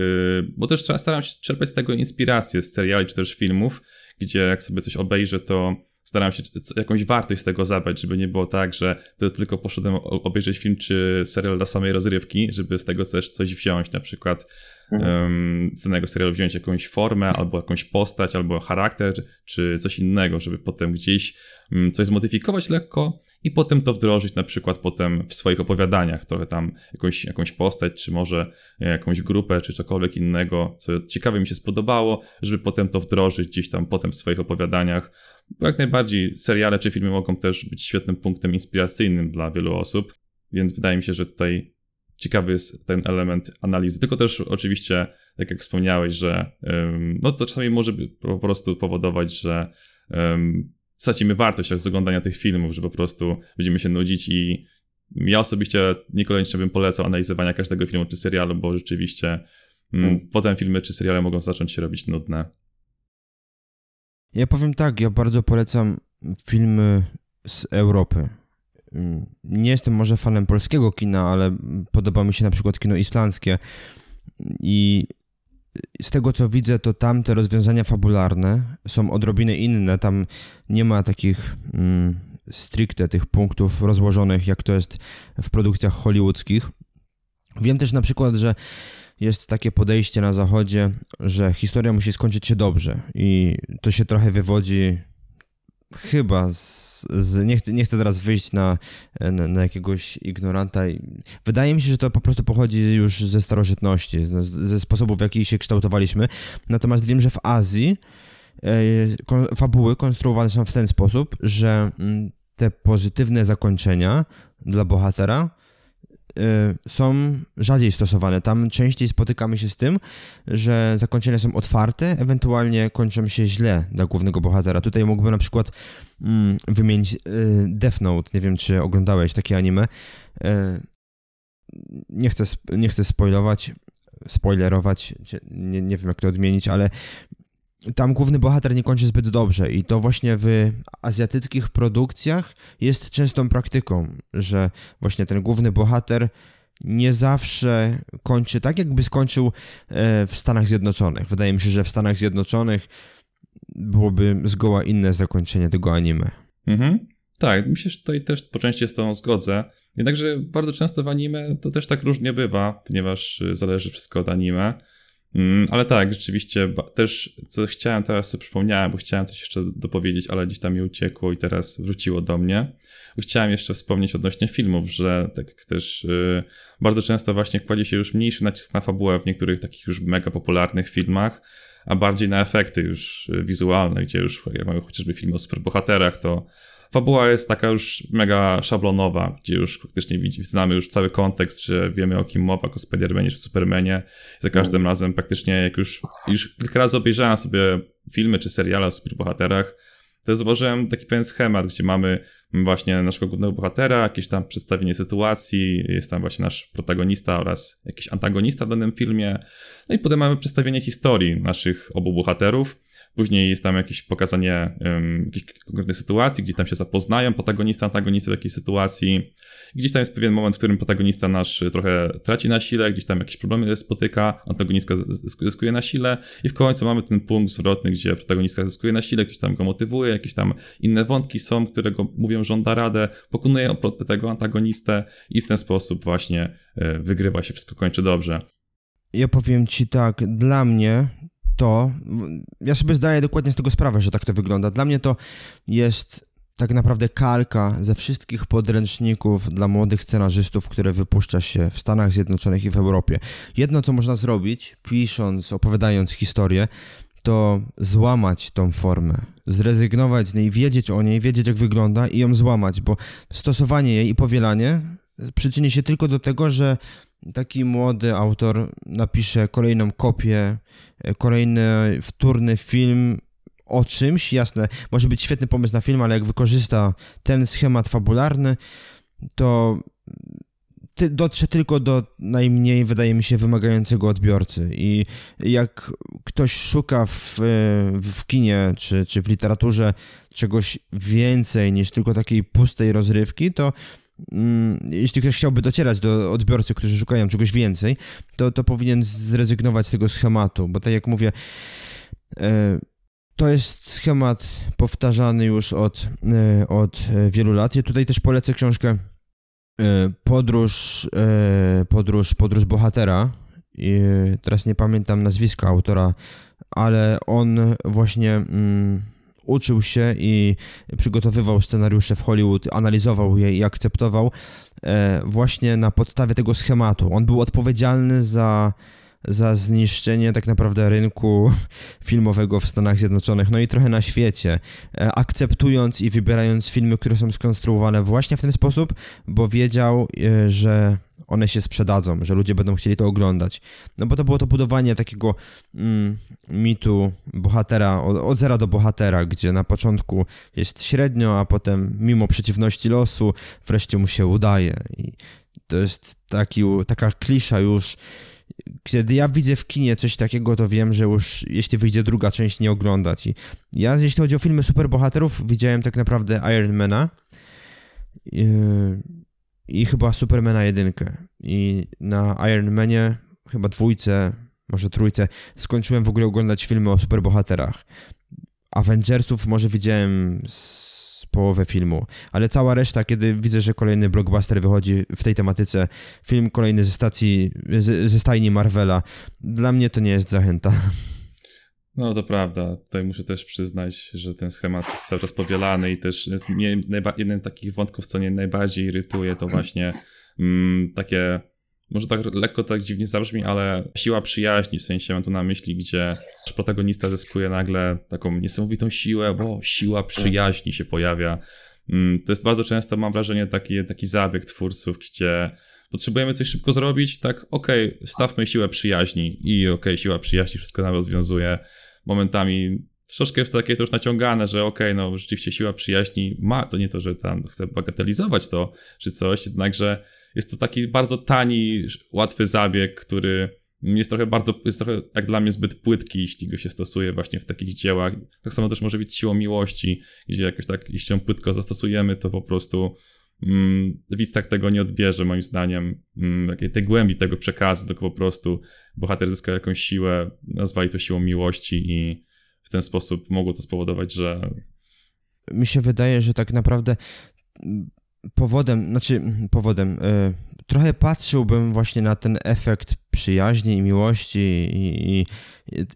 Bo też staram się czerpać z tego inspirację z seriali czy też filmów, gdzie jak sobie coś obejrzę, to... Staram się jakąś wartość z tego zabrać, żeby nie było tak, że to tylko poszedłem obejrzeć film czy serial dla samej rozrywki, żeby z tego też coś wziąć, na przykład z danego serialu wziąć jakąś formę, albo jakąś postać, albo charakter, czy coś innego, żeby potem gdzieś coś zmodyfikować lekko i potem to wdrożyć na przykład potem w swoich opowiadaniach, trochę tam jakąś postać, czy może jakąś grupę, czy cokolwiek innego, co ciekawie mi się spodobało, żeby potem to wdrożyć gdzieś tam potem w swoich opowiadaniach. Bo jak najbardziej seriale czy filmy mogą też być świetnym punktem inspiracyjnym dla wielu osób, więc wydaje mi się, że tutaj ciekawy jest ten element analizy, tylko też oczywiście, tak jak wspomniałeś, że no to czasami może po prostu powodować, że stracimy wartość z oglądania tych filmów, że po prostu będziemy się nudzić i ja osobiście niekoniecznie bym polecał analizowania każdego filmu czy serialu, bo rzeczywiście potem filmy czy seriale mogą zacząć się robić nudne. Ja powiem tak, ja bardzo polecam filmy z Europy. Nie jestem może fanem polskiego kina, ale podoba mi się na przykład kino islandzkie i z tego co widzę, to tam te rozwiązania fabularne są odrobinę inne, tam nie ma takich stricte tych punktów rozłożonych, jak to jest w produkcjach hollywoodzkich. Wiem też na przykład, że jest takie podejście na zachodzie, że historia musi skończyć się dobrze i to się trochę wywodzi chyba nie chcę teraz wyjść na jakiegoś ignoranta. Wydaje mi się, że to po prostu pochodzi już ze starożytności, ze sposobów, w jaki się kształtowaliśmy. Natomiast wiem, że w Azji fabuły konstruowane są w ten sposób, że te pozytywne zakończenia dla bohatera są rzadziej stosowane. Tam częściej spotykamy się z tym, że zakończenia są otwarte, ewentualnie kończą się źle dla głównego bohatera. Tutaj mógłbym na przykład wymienić Death Note. Nie wiem, czy oglądałeś takie anime. Nie chcę spoilerować, nie wiem jak to odmienić, ale tam główny bohater nie kończy zbyt dobrze i to właśnie w azjatyckich produkcjach jest częstą praktyką, że właśnie ten główny bohater nie zawsze kończy tak, jakby skończył w Stanach Zjednoczonych. Wydaje mi się, że w Stanach Zjednoczonych byłoby zgoła inne zakończenie tego anime. Tak, myślę, że tutaj też po części z tą zgodzę. Jednakże bardzo często w anime to też tak różnie bywa, ponieważ zależy wszystko od anime. Ale tak, rzeczywiście też co chciałem, teraz sobie przypomniałem, bo chciałem coś jeszcze dopowiedzieć, ale gdzieś tam mi uciekło i teraz wróciło do mnie. Chciałem jeszcze wspomnieć odnośnie filmów, że tak też bardzo często właśnie kładzie się już mniejszy nacisk na fabułę w niektórych takich już mega popularnych filmach, a bardziej na efekty już wizualne, gdzie już jak mamy chociażby film o superbohaterach, to fabuła jest taka już mega szablonowa, gdzie już praktycznie znamy już cały kontekst, że wiemy o kim mowa, o Spider-Manie czy Supermanie. Za każdym razem praktycznie jak już kilka razy obejrzałem sobie filmy czy seriale o superbohaterach, to zauważyłem taki pewien schemat, gdzie mamy właśnie naszego głównego bohatera, jakieś tam przedstawienie sytuacji, jest tam właśnie nasz protagonista oraz jakiś antagonista w danym filmie. No i potem mamy przedstawienie historii naszych obu bohaterów. Później jest tam jakieś pokazanie jakiejś konkretnej sytuacji, gdzie tam się zapoznają protagonista, antagonista w jakiejś sytuacji. Gdzieś tam jest pewien moment, w którym protagonista nasz trochę traci na sile, gdzieś tam jakieś problemy spotyka, antagonistka zyskuje na sile i w końcu mamy ten punkt zwrotny, gdzie protagonistka zyskuje na sile, ktoś tam go motywuje, jakieś tam inne wątki są, które go mówią, żąda radę, pokonuje tego antagonistę i w ten sposób właśnie wygrywa się, wszystko kończy dobrze. Ja powiem ci tak, dla mnie to, ja sobie zdaję dokładnie z tego sprawę, że tak to wygląda. Dla mnie to jest tak naprawdę kalka ze wszystkich podręczników dla młodych scenarzystów, które wypuszcza się w Stanach Zjednoczonych i w Europie. Jedno, co można zrobić, pisząc, opowiadając historię, to złamać tą formę, zrezygnować z niej, wiedzieć o niej, wiedzieć jak wygląda i ją złamać, bo stosowanie jej i powielanie przyczyni się tylko do tego, że taki młody autor napisze kolejną kopię, kolejny wtórny film o czymś, jasne, może być świetny pomysł na film, ale jak wykorzysta ten schemat fabularny, to dotrze tylko do najmniej, wydaje mi się, wymagającego odbiorcy. I jak ktoś szuka w kinie czy w literaturze czegoś więcej niż tylko takiej pustej rozrywki, to jeśli ktoś chciałby docierać do odbiorcy, którzy szukają czegoś więcej, to powinien zrezygnować z tego schematu, bo tak jak mówię, to jest schemat powtarzany już od wielu lat. Ja tutaj też polecę książkę Podróż Bohatera. I teraz nie pamiętam nazwiska autora, ale on właśnie uczył się i przygotowywał scenariusze w Hollywood, analizował je i akceptował właśnie na podstawie tego schematu. On był odpowiedzialny za zniszczenie tak naprawdę rynku filmowego w Stanach Zjednoczonych, no i trochę na świecie, akceptując i wybierając filmy, które są skonstruowane właśnie w ten sposób, bo wiedział, że one się sprzedadzą, że ludzie będą chcieli to oglądać. No bo to było to budowanie takiego mitu bohatera, od zera do bohatera, gdzie na początku jest średnio, a potem mimo przeciwności losu wreszcie mu się udaje. I to jest taka klisza już. Kiedy ja widzę w kinie coś takiego, to wiem, że już jeśli wyjdzie druga część, nie oglądać. I ja, jeśli chodzi o filmy superbohaterów, widziałem tak naprawdę Ironmana i chyba Supermana 1. I na Ironmanie, chyba 2, może 3, skończyłem w ogóle oglądać filmy o superbohaterach. Avengersów może widziałem połowę filmu, ale cała reszta, kiedy widzę, że kolejny blockbuster wychodzi w tej tematyce, film kolejny ze stajni Marvela, dla mnie to nie jest zachęta. No to prawda, tutaj muszę też przyznać, że ten schemat jest cały czas powielany i też jeden z takich wątków, co mnie najbardziej irytuje, to właśnie takie, może tak lekko tak dziwnie zabrzmi, ale siła przyjaźni, w sensie mam tu na myśli, gdzie protagonista zyskuje nagle taką niesamowitą siłę, bo siła przyjaźni się pojawia. To jest bardzo często, mam wrażenie, taki zabieg twórców, gdzie potrzebujemy coś szybko zrobić, tak okej, stawmy siłę przyjaźni i okej, siła przyjaźni wszystko nam rozwiązuje. Momentami troszkę jest takie to już naciągane, że okej, rzeczywiście siła przyjaźni ma, to nie to, że tam chcę bagatelizować to czy coś, jednakże jest to taki bardzo tani, łatwy zabieg, który jest trochę jak dla mnie zbyt płytki, jeśli go się stosuje właśnie w takich dziełach. Tak samo też może być siłą miłości, gdzie jakoś tak, jeśli ją płytko zastosujemy, to po prostu widz tak tego nie odbierze, moim zdaniem, tej głębi tego przekazu, tylko po prostu bohater zyska jakąś siłę, nazwali to siłą miłości i w ten sposób mogło to spowodować, że... Mi się wydaje, że tak naprawdę... Powodem, trochę patrzyłbym właśnie na ten efekt przyjaźni i miłości i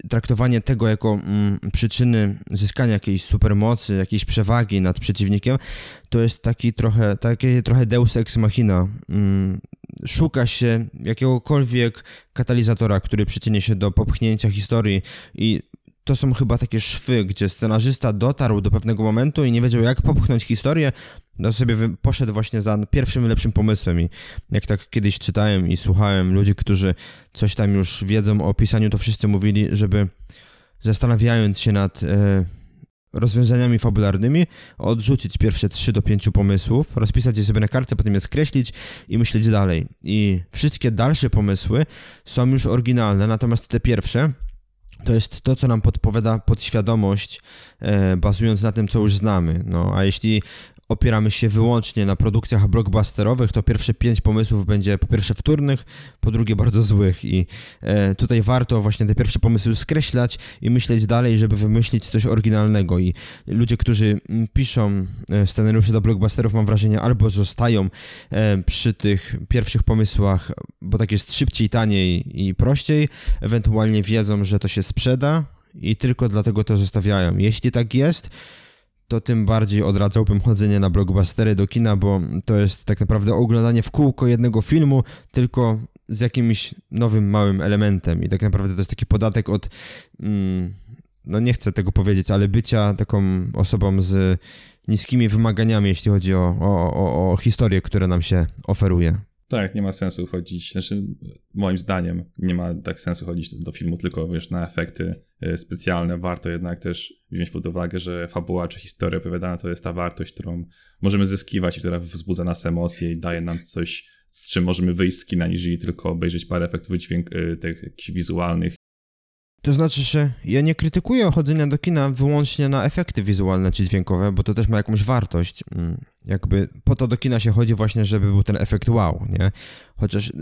traktowanie tego jako przyczyny zyskania jakiejś supermocy, jakiejś przewagi nad przeciwnikiem, to jest taki trochę deus ex machina. Szuka się jakiegokolwiek katalizatora, który przyczyni się do popchnięcia historii i To są chyba takie szwy, gdzie scenarzysta dotarł do pewnego momentu i nie wiedział, jak popchnąć historię, no sobie poszedł właśnie za pierwszym lepszym pomysłem. I jak tak kiedyś czytałem i słuchałem ludzi, którzy coś tam już wiedzą o pisaniu, to wszyscy mówili, żeby zastanawiając się nad rozwiązaniami fabularnymi, odrzucić pierwsze 3 do 5 pomysłów, rozpisać je sobie na kartce, potem je skreślić i myśleć dalej. I wszystkie dalsze pomysły są już oryginalne, natomiast te pierwsze to jest to, co nam podpowiada podświadomość, bazując na tym, co już znamy. No, a jeśli opieramy się wyłącznie na produkcjach blockbusterowych, to pierwsze 5 pomysłów będzie po pierwsze wtórnych, po drugie bardzo złych i tutaj warto właśnie te pierwsze pomysły skreślać i myśleć dalej, żeby wymyślić coś oryginalnego. I ludzie, którzy piszą scenariusze do blockbusterów, mam wrażenie, albo zostają przy tych pierwszych pomysłach, bo tak jest szybciej, taniej i prościej, ewentualnie wiedzą, że to się sprzeda i tylko dlatego to zostawiają. Jeśli tak jest, to tym bardziej odradzałbym chodzenie na blockbustery do kina, bo to jest tak naprawdę oglądanie w kółko jednego filmu, tylko z jakimś nowym, małym elementem. I tak naprawdę to jest taki podatek od, no nie chcę tego powiedzieć, ale bycia taką osobą z niskimi wymaganiami, jeśli chodzi o historię, która nam się oferuje. Tak, nie ma sensu chodzić, znaczy moim zdaniem nie ma tak sensu chodzić do filmu tylko wiesz, na efekty specjalne. Warto jednak też wziąć pod uwagę, że fabuła czy historia opowiadana to jest ta wartość, którą możemy zyskiwać i która wzbudza nas emocje i daje nam coś, z czym możemy wyjść z kina, niż tylko obejrzeć parę efektów tych jakichś wizualnych. To znaczy, że ja nie krytykuję chodzenia do kina wyłącznie na efekty wizualne czy dźwiękowe, bo to też ma jakąś wartość. Jakby po to do kina się chodzi właśnie, żeby był ten efekt wow, nie? Chociaż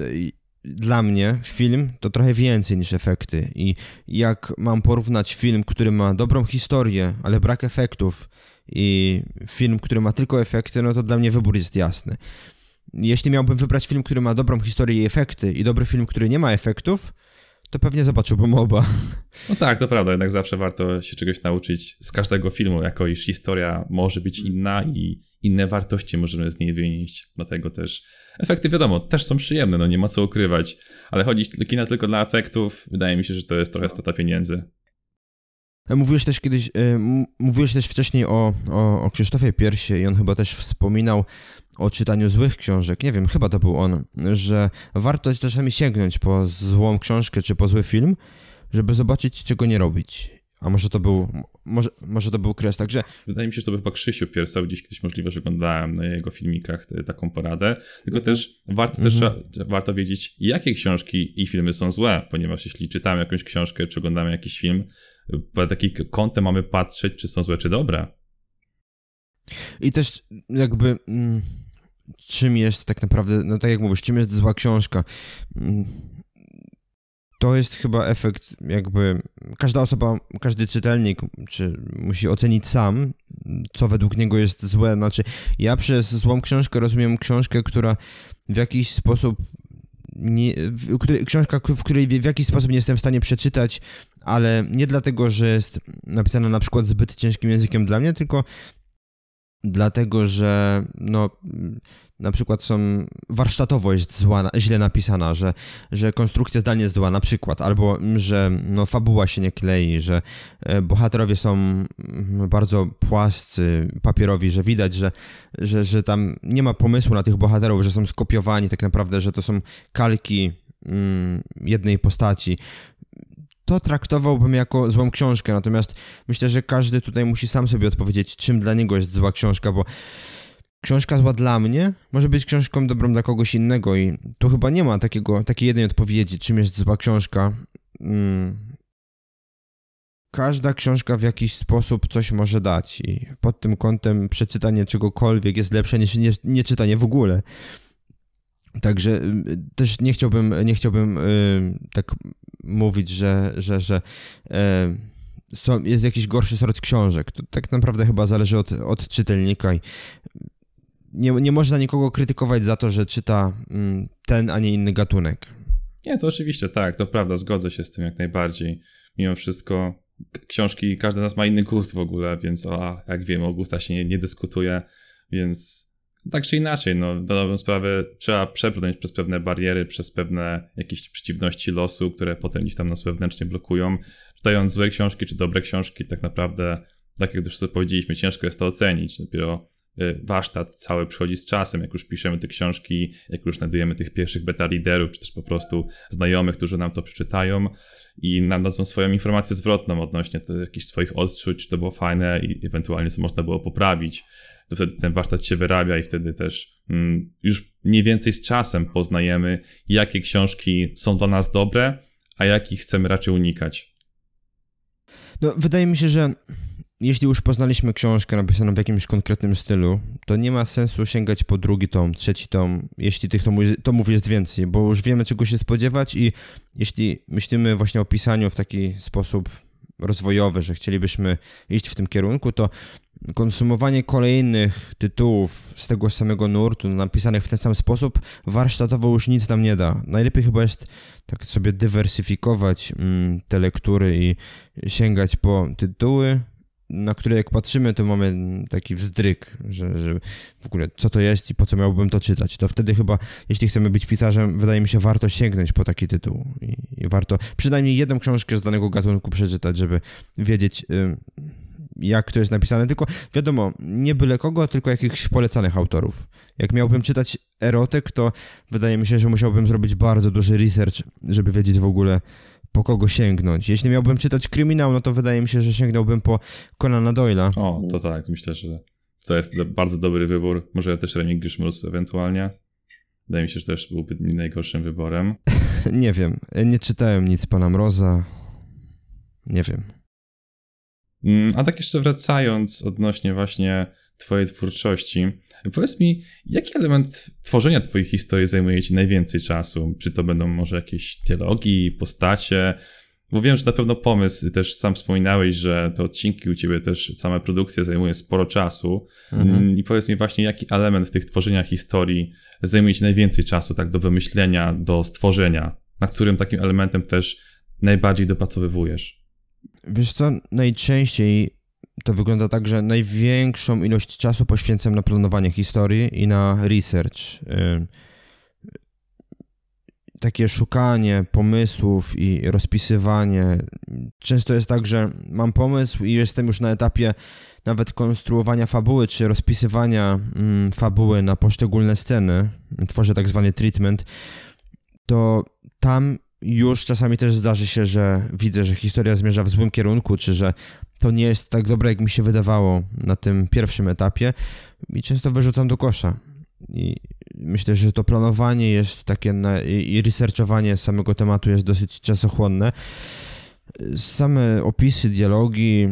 dla mnie film to trochę więcej niż efekty i jak mam porównać film, który ma dobrą historię, ale brak efektów i film, który ma tylko efekty, no to dla mnie wybór jest jasny. Jeśli miałbym wybrać film, który ma dobrą historię i efekty i dobry film, który nie ma efektów, to pewnie zobaczyłbym oba. No tak, to prawda, jednak zawsze warto się czegoś nauczyć z każdego filmu, jako iż historia może być inna i inne wartości możemy z niej wynieść, dlatego też efekty wiadomo, też są przyjemne, no nie ma co ukrywać, ale chodzić do kina tylko dla efektów, wydaje mi się, że to jest trochę strata pieniędzy. Mówiłeś też kiedyś, wcześniej o Krzysztofie Piersie i on chyba też wspominał o czytaniu złych książek, nie wiem, chyba to był on, że warto czasami sięgnąć po złą książkę czy po zły film, żeby zobaczyć, czego nie robić. A może to był Kres, także... Wydaje mi się, że to był chyba Krzysiu Piersa, gdzieś kiedyś możliwe, że oglądałem na jego filmikach taką poradę, tylko też warto wiedzieć, jakie książki i filmy są złe, ponieważ jeśli czytamy jakąś książkę, czy oglądamy jakiś film, pod takim kątem mamy patrzeć, czy są złe, czy dobre. I też jakby czym jest tak naprawdę, no tak jak mówisz, czym jest zła książka? To jest chyba efekt jakby, każda osoba, każdy czytelnik czy musi ocenić sam, co według niego jest złe. Znaczy ja przez złą książkę rozumiem książkę, która w jakiś sposób, książka, w której w jakiś sposób nie jestem w stanie przeczytać, ale nie dlatego, że jest napisana na przykład zbyt ciężkim językiem dla mnie, tylko dlatego, że no na przykład są warsztatowo jest zła, źle napisana, że konstrukcja zdania jest zła na przykład, albo że no, fabuła się nie klei, że bohaterowie są bardzo płascy, papierowi, że widać, że tam nie ma pomysłu na tych bohaterów, że są skopiowani tak naprawdę, że to są kalki jednej postaci. To traktowałbym jako złą książkę, natomiast myślę, że każdy tutaj musi sam sobie odpowiedzieć, czym dla niego jest zła książka, bo książka zła dla mnie może być książką dobrą dla kogoś innego i tu chyba nie ma takiej jednej odpowiedzi, czym jest zła książka. Każda książka w jakiś sposób coś może dać i pod tym kątem przeczytanie czegokolwiek jest lepsze niż nie czytanie w ogóle. Także też nie chciałbym tak mówić, że jest jakiś gorszy sort książek. To tak naprawdę chyba zależy od czytelnika i nie można nikogo krytykować za to, że czyta ten, a nie inny gatunek. Nie, to oczywiście tak, to prawda, zgodzę się z tym jak najbardziej. Mimo wszystko książki, każdy z nas ma inny gust w ogóle, więc jak wiemy, o gustach się nie dyskutuje, więc Tak czy inaczej, no, na dobrą sprawę trzeba przebrnąć przez pewne bariery, przez pewne jakieś przeciwności losu, które potem gdzieś tam nas wewnętrznie blokują. Czytając złe książki czy dobre książki, tak naprawdę, tak jak już sobie powiedzieliśmy, ciężko jest to ocenić. Dopiero warsztat cały przychodzi z czasem, jak już piszemy te książki, jak już znajdujemy tych pierwszych beta readerów, czy też po prostu znajomych, którzy nam to przeczytają i nam dadzą swoją informację zwrotną odnośnie jakichś swoich odczuć, czy to było fajne i ewentualnie co można było poprawić. To wtedy ten warsztat się wyrabia i wtedy też już mniej więcej z czasem poznajemy, jakie książki są dla nas dobre, a jakich chcemy raczej unikać. No, wydaje mi się, że jeśli już poznaliśmy książkę napisaną w jakimś konkretnym stylu, to nie ma sensu sięgać po drugi tom, trzeci tom, jeśli tych tomów jest więcej, bo już wiemy, czego się spodziewać i jeśli myślimy właśnie o pisaniu w taki sposób rozwojowy, że chcielibyśmy iść w tym kierunku, to konsumowanie kolejnych tytułów z tego samego nurtu, napisanych w ten sam sposób, warsztatowo już nic nam nie da. Najlepiej chyba jest tak sobie dywersyfikować te lektury i sięgać po tytuły, na które jak patrzymy, to mamy taki wzdryk, że w ogóle co to jest i po co miałbym to czytać. To wtedy chyba, jeśli chcemy być pisarzem, wydaje mi się, warto sięgnąć po taki tytuł i warto przynajmniej jedną książkę z danego gatunku przeczytać, żeby wiedzieć, jak to jest napisane. Tylko wiadomo, nie byle kogo, tylko jakichś polecanych autorów. Jak miałbym czytać erotyk, to wydaje mi się, że musiałbym zrobić bardzo duży research, żeby wiedzieć w ogóle, po kogo sięgnąć. Jeśli miałbym czytać kryminał, no to wydaje mi się, że sięgnąłbym po Conana Doyla. O, to tak. Myślę, że to jest bardzo dobry wybór. Może też Remigiusz Mróz ewentualnie. Wydaje mi się, że też byłby najgorszym wyborem. Nie wiem. Nie czytałem nic pana Mroza. Nie wiem. A tak jeszcze wracając odnośnie właśnie twojej twórczości, powiedz mi, jaki element tworzenia twojej historii zajmuje ci najwięcej czasu? Czy to będą może jakieś dialogi, postacie? Bo wiem, że na pewno pomysł, też sam wspominałeś, że te odcinki u ciebie też same produkcje zajmują sporo czasu. Mhm. I powiedz mi właśnie, jaki element tych tworzenia historii zajmuje ci najwięcej czasu, tak do wymyślenia, do stworzenia, na którym takim elementem też najbardziej dopracowywujesz? Wiesz co, najczęściej to wygląda tak, że największą ilość czasu poświęcam na planowanie historii i na research. Takie szukanie pomysłów i rozpisywanie. Często jest tak, że mam pomysł i jestem już na etapie nawet konstruowania fabuły, czy rozpisywania fabuły na poszczególne sceny. Tworzę tak zwany treatment. To tam już czasami też zdarzy się, że widzę, że historia zmierza w złym kierunku, czy że to nie jest tak dobre, jak mi się wydawało na tym pierwszym etapie i często wyrzucam do kosza. I myślę, że to planowanie jest takie i researchowanie samego tematu jest dosyć czasochłonne. Same opisy, dialogi,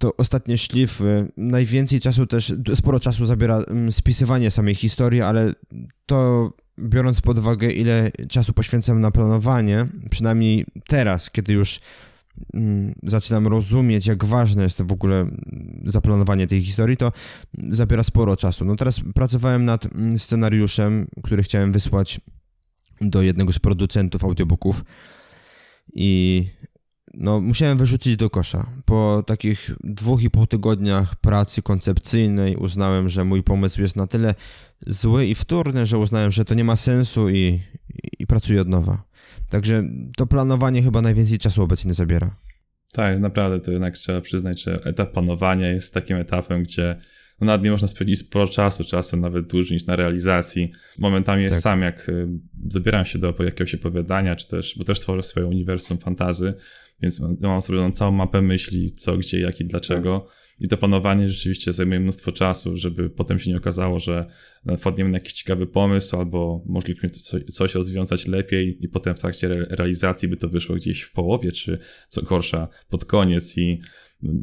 to ostatnie szlify. Najwięcej czasu też, sporo czasu zabiera spisywanie samej historii, ale to biorąc pod uwagę, ile czasu poświęcam na planowanie, przynajmniej teraz, kiedy już zaczynam rozumieć, jak ważne jest w ogóle zaplanowanie tej historii, to zabiera sporo czasu. No teraz pracowałem nad scenariuszem, który chciałem wysłać do jednego z producentów audiobooków i no, musiałem wyrzucić do kosza. Po takich 2,5 tygodniach pracy koncepcyjnej uznałem, że mój pomysł jest na tyle zły i wtórny, że uznałem, że to nie ma sensu i pracuję od nowa. Także to planowanie chyba najwięcej czasu obecnie zabiera. Tak, naprawdę to jednak trzeba przyznać, że etap planowania jest takim etapem, gdzie no, nad nim można spędzić sporo czasu, czasem nawet dłużej niż na realizacji. Momentami jest tak. Sam, jak dobieram się do jakiegoś opowiadania, czy też, bo też tworzę swoje uniwersum fantasy, więc mam zrobioną całą mapę myśli, co, gdzie, jak i dlaczego. I to planowanie rzeczywiście zajmuje mnóstwo czasu, żeby potem się nie okazało, że wpadniemy na jakiś ciekawy pomysł albo moglibyśmy coś rozwiązać lepiej i potem w trakcie realizacji by to wyszło gdzieś w połowie, czy co gorsza pod koniec i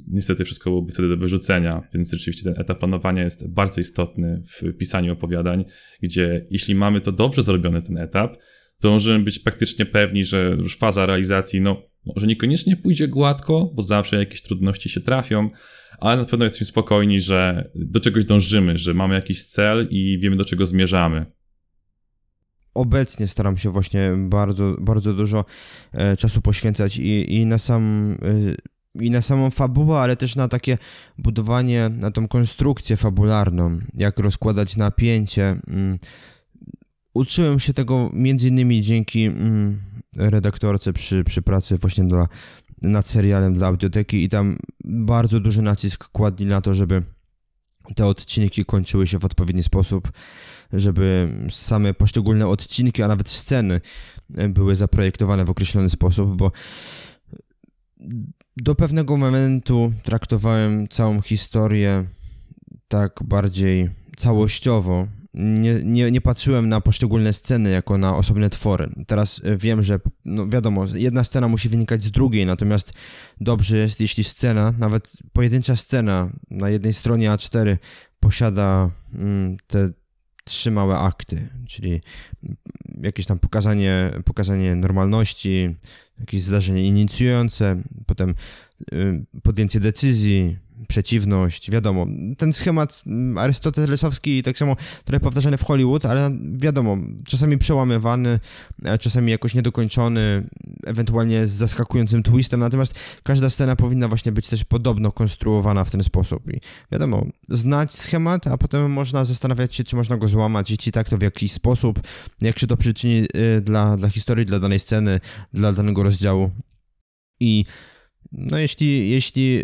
niestety wszystko byłoby wtedy do wyrzucenia, więc rzeczywiście ten etap planowania jest bardzo istotny w pisaniu opowiadań, gdzie jeśli mamy to dobrze zrobiony ten etap, to możemy być praktycznie pewni, że już faza realizacji, no może niekoniecznie pójdzie gładko, bo zawsze jakieś trudności się trafią, ale na pewno jesteśmy spokojni, że do czegoś dążymy, że mamy jakiś cel i wiemy, do czego zmierzamy. Obecnie staram się właśnie bardzo dużo czasu poświęcać i na sam i na samą fabułę, ale też na takie budowanie, na tą konstrukcję fabularną, jak rozkładać napięcie. Uczyłem się tego między innymi dzięki redaktorce przy pracy właśnie nad serialem dla Audioteki i tam bardzo duży nacisk kładli na to, żeby te odcinki kończyły się w odpowiedni sposób, żeby same poszczególne odcinki, a nawet sceny były zaprojektowane w określony sposób, bo do pewnego momentu traktowałem całą historię tak bardziej całościowo. Nie patrzyłem na poszczególne sceny jako na osobne twory. Teraz wiem, że no wiadomo, jedna scena musi wynikać z drugiej, natomiast dobrze jest, jeśli scena, nawet pojedyncza scena na jednej stronie A4 posiada te trzy małe akty, czyli jakieś tam pokazanie normalności, jakieś zdarzenie inicjujące, potem podjęcie decyzji, przeciwność, wiadomo. Ten schemat arystotelesowski tak samo trochę powtarzany w Hollywood, ale wiadomo, czasami przełamywany, czasami jakoś niedokończony, ewentualnie z zaskakującym twistem, natomiast każda scena powinna właśnie być też podobno konstruowana w ten sposób. I wiadomo, znać schemat, a potem można zastanawiać się, czy można go złamać, jeśli tak, to w jakiś sposób, jak się to przyczyni dla historii, dla danej sceny, dla danego rozdziału. I no jeśli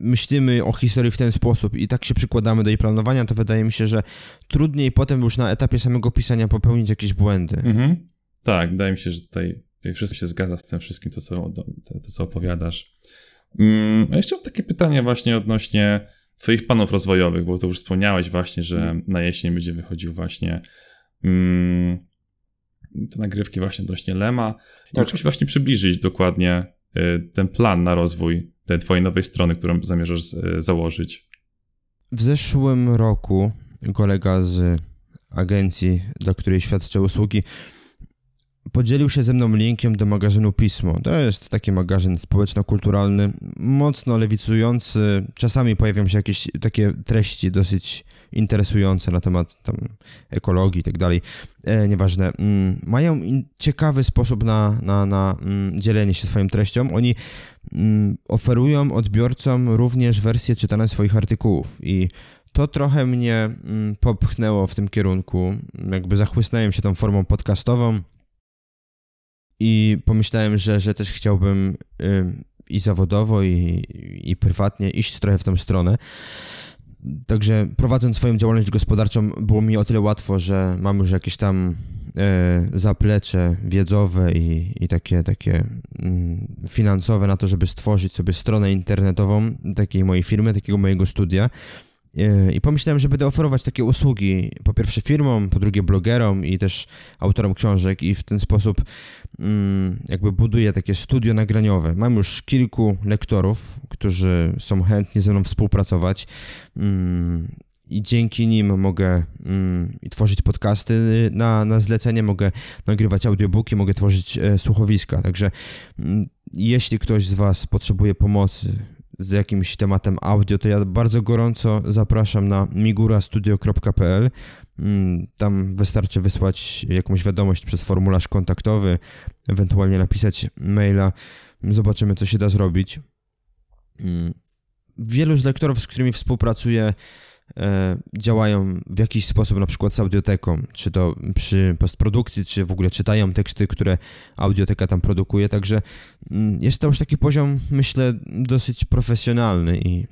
myślimy o historii w ten sposób i tak się przykładamy do jej planowania, to wydaje mi się, że trudniej potem już na etapie samego pisania popełnić jakieś błędy. Mm-hmm. Tak, wydaje mi się, że tutaj wszystko się zgadza z tym wszystkim, to co opowiadasz. A jeszcze mam takie pytanie właśnie odnośnie twoich planów rozwojowych, bo to już wspomniałeś właśnie, że na jesień będzie wychodził właśnie te nagrywki właśnie odnośnie Lema. Tak. Musisz właśnie przybliżyć dokładnie ten plan na rozwój tej twojej nowej strony, którą zamierzasz założyć. W zeszłym roku kolega z agencji, dla której świadczę usługi, podzielił się ze mną linkiem do magazynu Pismo. To jest taki magazyn społeczno-kulturalny, mocno lewicujący. Czasami pojawią się jakieś takie treści dosyć interesujące na temat tam ekologii i tak dalej. Nieważne. Mają ciekawy sposób na dzielenie się swoją treścią. Oni oferują odbiorcom również wersje czytane swoich artykułów i to trochę mnie popchnęło w tym kierunku. Jakby zachłysnąłem się tą formą podcastową. I pomyślałem, że też chciałbym i zawodowo, i prywatnie iść trochę w tą stronę. Także prowadząc swoją działalność gospodarczą było mi o tyle łatwo, że mam już jakieś tam zaplecze wiedzowe i takie finansowe na to, żeby stworzyć sobie stronę internetową takiej mojej firmy, takiego mojego studia. I pomyślałem, że będę oferować takie usługi po pierwsze firmom, po drugie blogerom i też autorom książek i w ten sposób jakby buduję takie studio nagraniowe. Mam już kilku lektorów, którzy są chętni ze mną współpracować i dzięki nim mogę tworzyć podcasty na zlecenie, mogę nagrywać audiobooki, mogę tworzyć słuchowiska. Także jeśli ktoś z was potrzebuje pomocy z jakimś tematem audio, to ja bardzo gorąco zapraszam na migurastudio.pl. Tam wystarczy wysłać jakąś wiadomość przez formularz kontaktowy, ewentualnie napisać maila. Zobaczymy, co się da zrobić. Wielu z lektorów, z którymi współpracuję, działają w jakiś sposób na przykład z Audioteką, czy to przy postprodukcji, czy w ogóle czytają teksty, które Audioteka tam produkuje, także jest to już taki poziom, myślę, dosyć profesjonalny i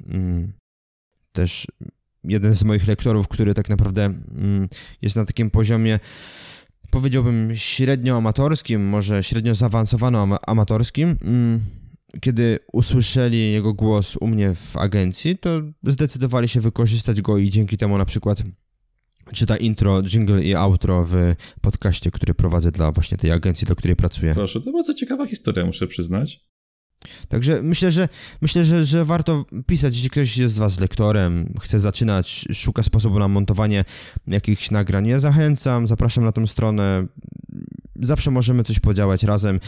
też jeden z moich lektorów, który tak naprawdę jest na takim poziomie, powiedziałbym, średnio amatorskim, może średnio zaawansowano amatorskim, kiedy usłyszeli jego głos u mnie w agencji, to zdecydowali się wykorzystać go i dzięki temu na przykład czyta intro, jingle i outro w podcaście, który prowadzę dla właśnie tej agencji, dla której pracuję. Proszę, to bardzo ciekawa historia, muszę przyznać. Także myślę, że warto pisać, jeśli ktoś jest z was lektorem, chce zaczynać, szuka sposobu na montowanie jakichś nagrań. Ja zachęcam, zapraszam na tą stronę. Zawsze możemy coś podziałać razem.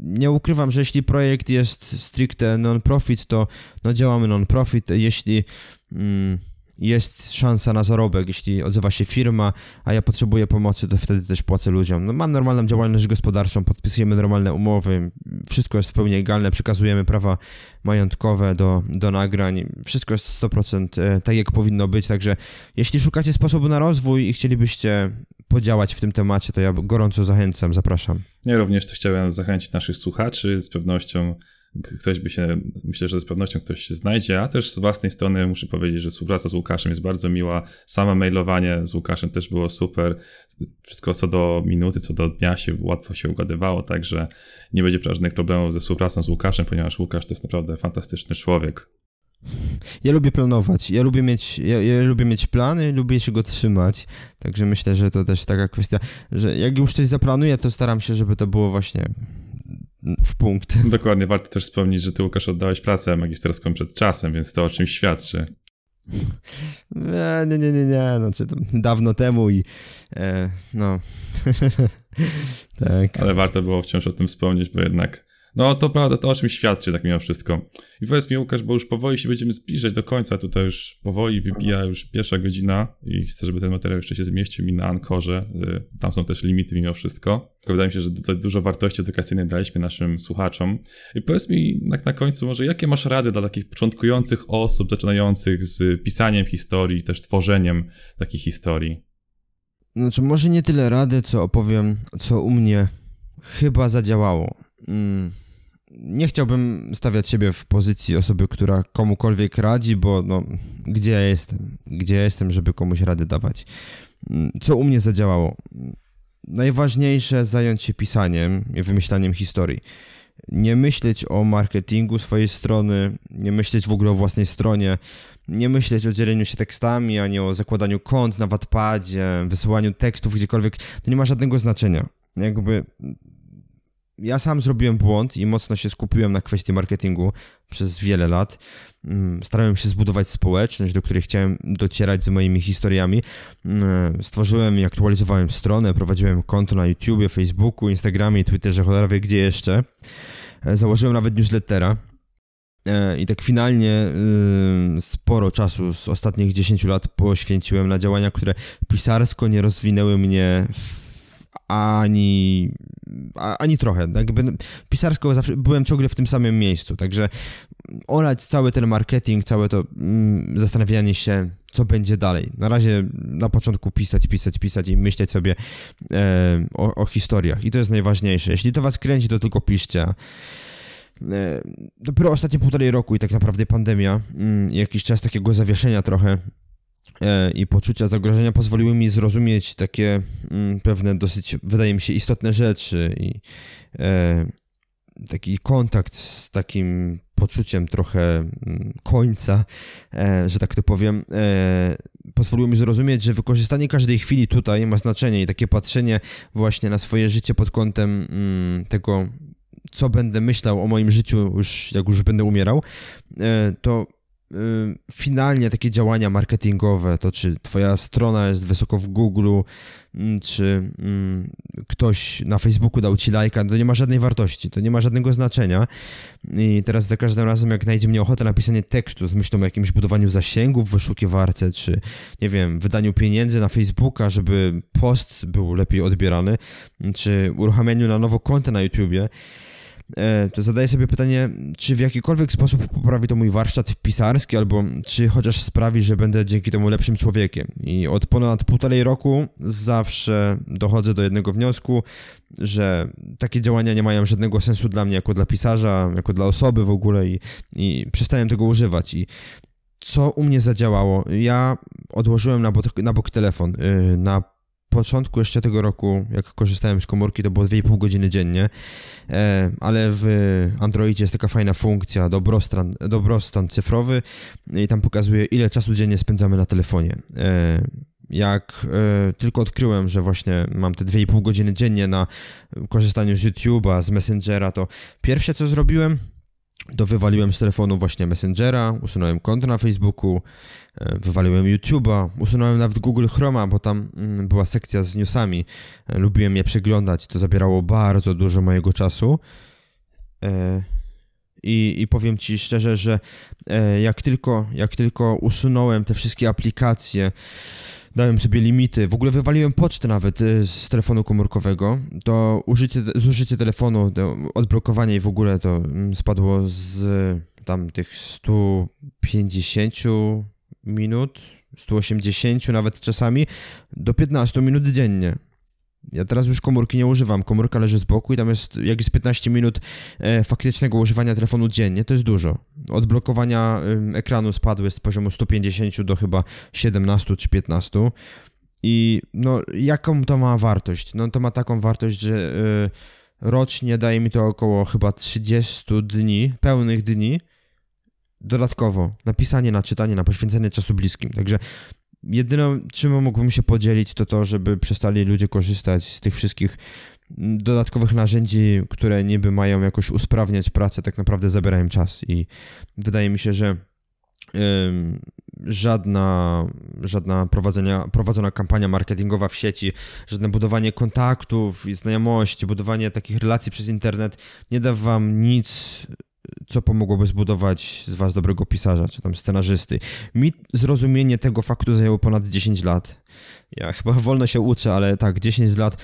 Nie ukrywam, że jeśli projekt jest stricte non-profit, to no, działamy non-profit. Jeśli jest szansa na zarobek. Jeśli odzywa się firma, a ja potrzebuję pomocy, to wtedy też płacę ludziom. No, mam normalną działalność gospodarczą, podpisujemy normalne umowy, wszystko jest w pełni legalne, przekazujemy prawa majątkowe do nagrań, wszystko jest 100% tak, jak powinno być, także jeśli szukacie sposobu na rozwój i chcielibyście podziałać w tym temacie, to ja gorąco zachęcam, zapraszam. Ja również to chciałem zachęcić naszych słuchaczy, z pewnością myślę, że z pewnością ktoś się znajdzie, a też z własnej strony muszę powiedzieć, że współpraca z Łukaszem jest bardzo miła, samo mailowanie z Łukaszem też było super, wszystko co do minuty, co do dnia się łatwo się ugadywało, także nie będzie żadnych problemów ze współpracą z Łukaszem, ponieważ Łukasz to jest naprawdę fantastyczny człowiek. Ja lubię planować, ja lubię mieć plany, lubię się go trzymać, także myślę, że to też taka kwestia, że jak już coś zaplanuję, to staram się, żeby to było właśnie w punkt. Dokładnie, warto też wspomnieć, że ty, Łukasz, oddałeś pracę magisterską przed czasem, więc to o czymś świadczy. Nie, znaczy to dawno temu i no tak. Ale warto było wciąż o tym wspomnieć, bo jednak no to prawda, to o czym świadczy tak mimo wszystko. I powiedz mi, Łukasz, bo już powoli się będziemy zbliżać do końca, tutaj już powoli wybija już pierwsza godzina i chcę, żeby ten materiał jeszcze się zmieścił mi na Ankorze, tam są też limity mimo wszystko. Wydaje mi się, że tutaj dużo wartości edukacyjnej daliśmy naszym słuchaczom. I powiedz mi tak na końcu może, jakie masz rady dla takich początkujących osób, zaczynających z pisaniem historii, też tworzeniem takich historii? Znaczy może nie tyle rady, co opowiem, co u mnie chyba zadziałało. Nie chciałbym stawiać siebie w pozycji osoby, która komukolwiek radzi, bo no, gdzie ja jestem? Gdzie ja jestem, żeby komuś rady dawać? Co u mnie zadziałało? Najważniejsze zająć się pisaniem i wymyślaniem historii. Nie myśleć o marketingu swojej strony, nie myśleć w ogóle o własnej stronie, nie myśleć o dzieleniu się tekstami, ani o zakładaniu kont na Wattpadzie, wysyłaniu tekstów gdziekolwiek. To nie ma żadnego znaczenia. Jakby... Ja sam zrobiłem błąd i mocno się skupiłem na kwestii marketingu przez wiele lat. Starałem się zbudować społeczność, do której chciałem docierać z moimi historiami. Stworzyłem i aktualizowałem stronę, prowadziłem konto na YouTubie, Facebooku, Instagramie i Twitterze, cholera wie gdzie jeszcze. Założyłem nawet newslettera. I tak finalnie sporo czasu z ostatnich 10 lat poświęciłem na działania, które pisarsko nie rozwinęły mnie ani trochę. Jakby pisarsko zawsze byłem ciągle w tym samym miejscu, także olać cały ten marketing, całe to zastanawianie się, co będzie dalej. Na razie na początku pisać i myśleć sobie o historiach. I to jest najważniejsze. Jeśli to was kręci, to tylko piszcie. Dopiero ostatnie 1,5 roku i tak naprawdę pandemia, jakiś czas takiego zawieszenia trochę, i poczucia zagrożenia pozwoliły mi zrozumieć takie pewne dosyć, wydaje mi się, istotne rzeczy i taki kontakt z takim poczuciem trochę końca, że tak to powiem, pozwoliło mi zrozumieć, że wykorzystanie każdej chwili tutaj ma znaczenie i takie patrzenie właśnie na swoje życie pod kątem tego, co będę myślał o moim życiu już, jak już będę umierał, to finalnie takie działania marketingowe, to czy twoja strona jest wysoko w Google, czy ktoś na Facebooku dał ci lajka, to nie ma żadnej wartości, to nie ma żadnego znaczenia. I teraz za każdym razem, jak najdzie mnie ochota na pisanie tekstu z myślą o jakimś budowaniu zasięgów w wyszukiwarce, czy nie wiem, wydaniu pieniędzy na Facebooka, żeby post był lepiej odbierany, czy uruchamianiu na nowo konta na YouTubie, to zadaję sobie pytanie, czy w jakikolwiek sposób poprawi to mój warsztat pisarski, albo czy chociaż sprawi, że będę dzięki temu lepszym człowiekiem. I od ponad 1,5 roku zawsze dochodzę do jednego wniosku, że takie działania nie mają żadnego sensu dla mnie, jako dla pisarza, jako dla osoby w ogóle i przestałem tego używać. I co u mnie zadziałało? Ja odłożyłem na bok telefon. Na początku jeszcze tego roku, jak korzystałem z komórki, to było 2,5 godziny dziennie, ale w Androidzie jest taka fajna funkcja, dobrostan cyfrowy i tam pokazuje, ile czasu dziennie spędzamy na telefonie. Jak tylko odkryłem, że właśnie mam te 2,5 godziny dziennie na korzystaniu z YouTube'a, z Messengera, to pierwsze co zrobiłem, to wywaliłem z telefonu właśnie Messengera, usunąłem konto na Facebooku, wywaliłem YouTube'a, usunąłem nawet Google Chroma, bo tam była sekcja z newsami. Lubiłem je przeglądać, to zabierało bardzo dużo mojego czasu. I powiem Ci szczerze, że jak tylko usunąłem te wszystkie aplikacje, dałem sobie limity, w ogóle wywaliłem pocztę nawet z telefonu komórkowego, to zużycie telefonu, to odblokowanie i w ogóle to spadło z tam tych 150 minut, 180 nawet czasami, do 15 minut dziennie. Ja teraz już komórki nie używam, komórka leży z boku i tam jest, jak jest 15 minut faktycznego używania telefonu dziennie, to jest dużo. Odblokowania ekranu spadły z poziomu 150 do chyba 17 czy 15 i no jaką to ma wartość? No to ma taką wartość, że rocznie daje mi to około chyba 30 dni, pełnych dni, dodatkowo na pisanie, na czytanie, na poświęcenie czasu bliskim, także... Jedyną, czym mógłbym się podzielić, to to, żeby przestali ludzie korzystać z tych wszystkich dodatkowych narzędzi, które niby mają jakoś usprawniać pracę, tak naprawdę zabierają czas i wydaje mi się, że żadna prowadzona kampania marketingowa w sieci, żadne budowanie kontaktów i znajomości, budowanie takich relacji przez internet nie da wam nic, co pomogłoby zbudować z was dobrego pisarza, czy tam scenarzysty. Mi zrozumienie tego faktu zajęło ponad 10 lat. Ja chyba wolno się uczę, ale tak, 10 lat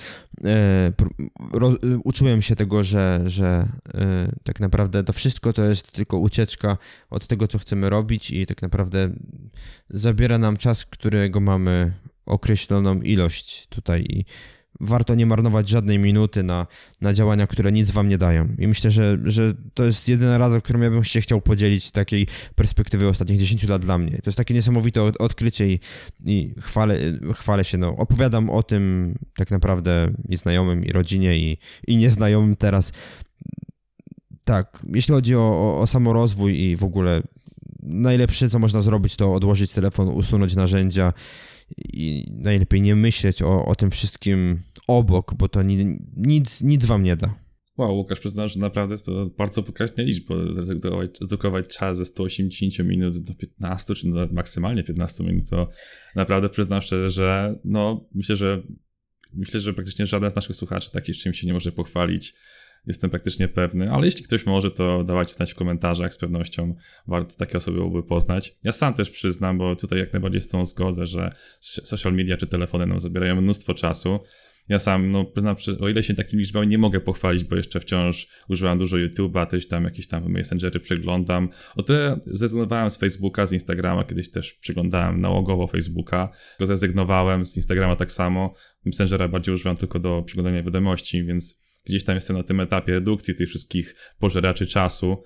uczyłem się tego, że tak naprawdę to wszystko to jest tylko ucieczka od tego, co chcemy robić i tak naprawdę zabiera nam czas, którego mamy określoną ilość tutaj i warto nie marnować żadnej minuty na działania, które nic wam nie dają. I myślę, że to jest jedyna rada, którą ja bym się chciał podzielić z takiej perspektywy ostatnich 10 lat dla mnie. To jest takie niesamowite odkrycie i chwalę się, no. Opowiadam o tym tak naprawdę i znajomym, i rodzinie, i nieznajomym teraz. Tak, jeśli chodzi o samorozwój i w ogóle najlepsze, co można zrobić, to odłożyć telefon, usunąć narzędzia, i najlepiej nie myśleć o tym wszystkim obok, bo to nic wam nie da. Wow, Łukasz, przyznam, że naprawdę to bardzo pokaźna liczba, zredukować czas ze 180 minut do 15, czy nawet maksymalnie 15 minut, to naprawdę przyznam szczerze, że no, myślę, że praktycznie żaden z naszych słuchaczy takich czymś się nie może pochwalić. Jestem praktycznie pewny, ale jeśli ktoś może, to dawajcie znać w komentarzach, z pewnością warto takie osoby byłoby poznać. Ja sam też przyznam, bo tutaj jak najbardziej z tą zgodzę, że social media czy telefony nam zabierają mnóstwo czasu. Ja sam, no przyznam, o ile się takimi liczbami nie mogę pochwalić, bo jeszcze wciąż używam dużo YouTube'a, też tam jakieś tam messengery przeglądam. O tyle zrezygnowałem z Facebooka, z Instagrama, kiedyś też przeglądałem nałogowo Facebooka, go zrezygnowałem, z Instagrama tak samo, Messengera bardziej używam tylko do przeglądania wiadomości, więc... Gdzieś tam jestem na tym etapie redukcji tych wszystkich pożeraczy czasu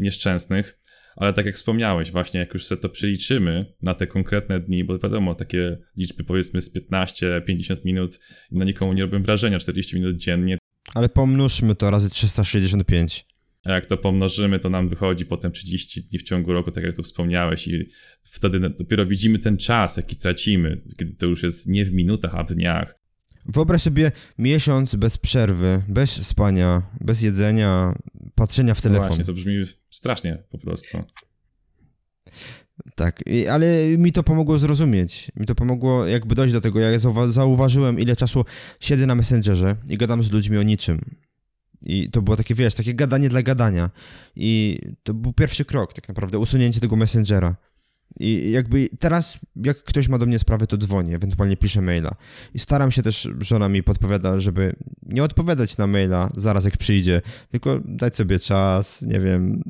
nieszczęsnych, ale tak jak wspomniałeś właśnie, jak już sobie to przeliczymy na te konkretne dni, bo wiadomo, takie liczby powiedzmy z 15-50 minut na nikomu nie robią wrażenia, 40 minut dziennie. Ale pomnóżmy to razy 365. A jak to pomnożymy, to nam wychodzi potem 30 dni w ciągu roku, tak jak tu wspomniałeś i wtedy dopiero widzimy ten czas, jaki tracimy, kiedy to już jest nie w minutach, a w dniach. Wyobraź sobie miesiąc bez przerwy, bez spania, bez jedzenia, patrzenia w telefon. No właśnie, to brzmi strasznie po prostu. Tak, ale mi to pomogło zrozumieć. Mi to pomogło jakby dojść do tego. Ja zauważyłem, ile czasu siedzę na Messengerze i gadam z ludźmi o niczym. I to było takie, wiesz, takie gadanie dla gadania. I to był pierwszy krok tak naprawdę, usunięcie tego Messengera. I jakby teraz, jak ktoś ma do mnie sprawę, to dzwonię, ewentualnie piszę maila. I staram się też, żona mi podpowiada, żeby nie odpowiadać na maila zaraz jak przyjdzie, tylko dać sobie czas, nie wiem,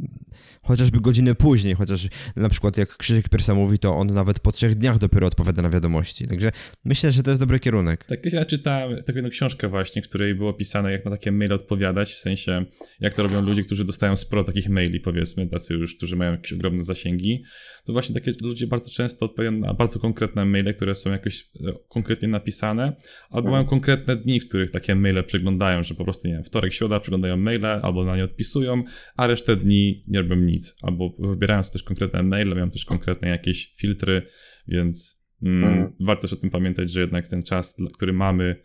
chociażby godzinę później, chociaż na przykład jak Krzysztof Piersa mówi, to on nawet po 3 dniach dopiero odpowiada na wiadomości. Także myślę, że to jest dobry kierunek. Tak, ja czytałem taką jedną książkę właśnie, w której było pisane, jak na takie maile odpowiadać, w sensie, jak to robią ludzie, którzy dostają sporo takich maili, powiedzmy, tacy już, którzy mają jakieś ogromne zasięgi. To właśnie takie ludzie bardzo często odpowiadają na bardzo konkretne maile, które są jakoś konkretnie napisane, albo mają konkretne dni, w których takie maile przeglądają, że po prostu, nie wiem, wtorek, środa przeglądają maile, albo na nie odpisują, a resztę dni nie robią nic, albo wybierają sobie też konkretne maile, mają też konkretne jakieś filtry, więc warto też o tym pamiętać, że jednak ten czas, który mamy,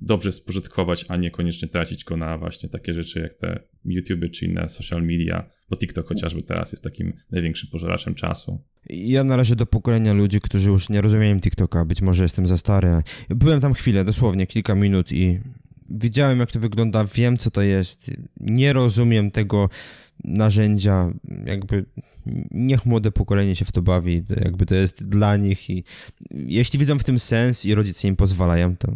dobrze spożytkować, a niekoniecznie tracić go na właśnie takie rzeczy jak te YouTube czy inne social media, bo TikTok chociażby teraz jest takim największym pożeraczem czasu. Ja należę do pokolenia ludzi, którzy już nie rozumieją TikToka, być może jestem za stary. Byłem tam chwilę, dosłownie kilka minut i widziałem, jak to wygląda, wiem, co to jest, nie rozumiem tego, narzędzia, jakby niech młode pokolenie się w to bawi, to jakby to jest dla nich i jeśli widzą w tym sens i rodzice im pozwalają, to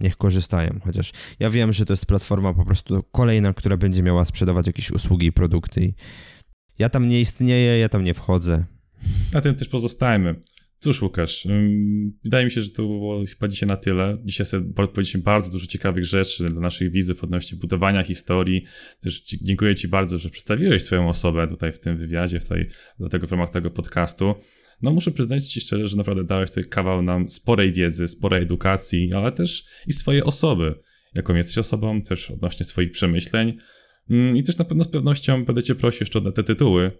niech korzystają, chociaż ja wiem, że to jest platforma po prostu kolejna, która będzie miała sprzedawać jakieś usługi i produkty. Ja tam nie istnieję, ja tam nie wchodzę. Na tym też pozostajemy. Cóż, Łukasz, wydaje mi się, że to było chyba dzisiaj na tyle. Dzisiaj sobie powiedzieliśmy bardzo dużo ciekawych rzeczy dla naszych widzów odnośnie budowania historii. Też dziękuję Ci bardzo, że przedstawiłeś swoją osobę tutaj w tym wywiadzie, w ramach tego podcastu. No muszę przyznać Ci szczerze, że naprawdę dałeś tutaj kawał nam sporej wiedzy, sporej edukacji, ale też i swojej osoby, jaką jesteś osobą, też odnośnie swoich przemyśleń. I też na pewno z pewnością będę Cię prosił jeszcze o te tytuły,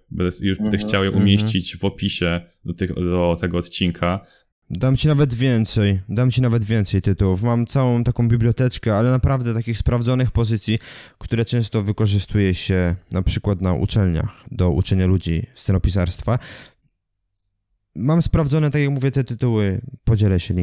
będę chciał je umieścić w opisie do tego odcinka. Dam Ci nawet więcej tytułów. Mam całą taką biblioteczkę, ale naprawdę takich sprawdzonych pozycji, które często wykorzystuje się na przykład na uczelniach, do uczenia ludzi scenopisarstwa. Mam sprawdzone, tak jak mówię, te tytuły, podzielę się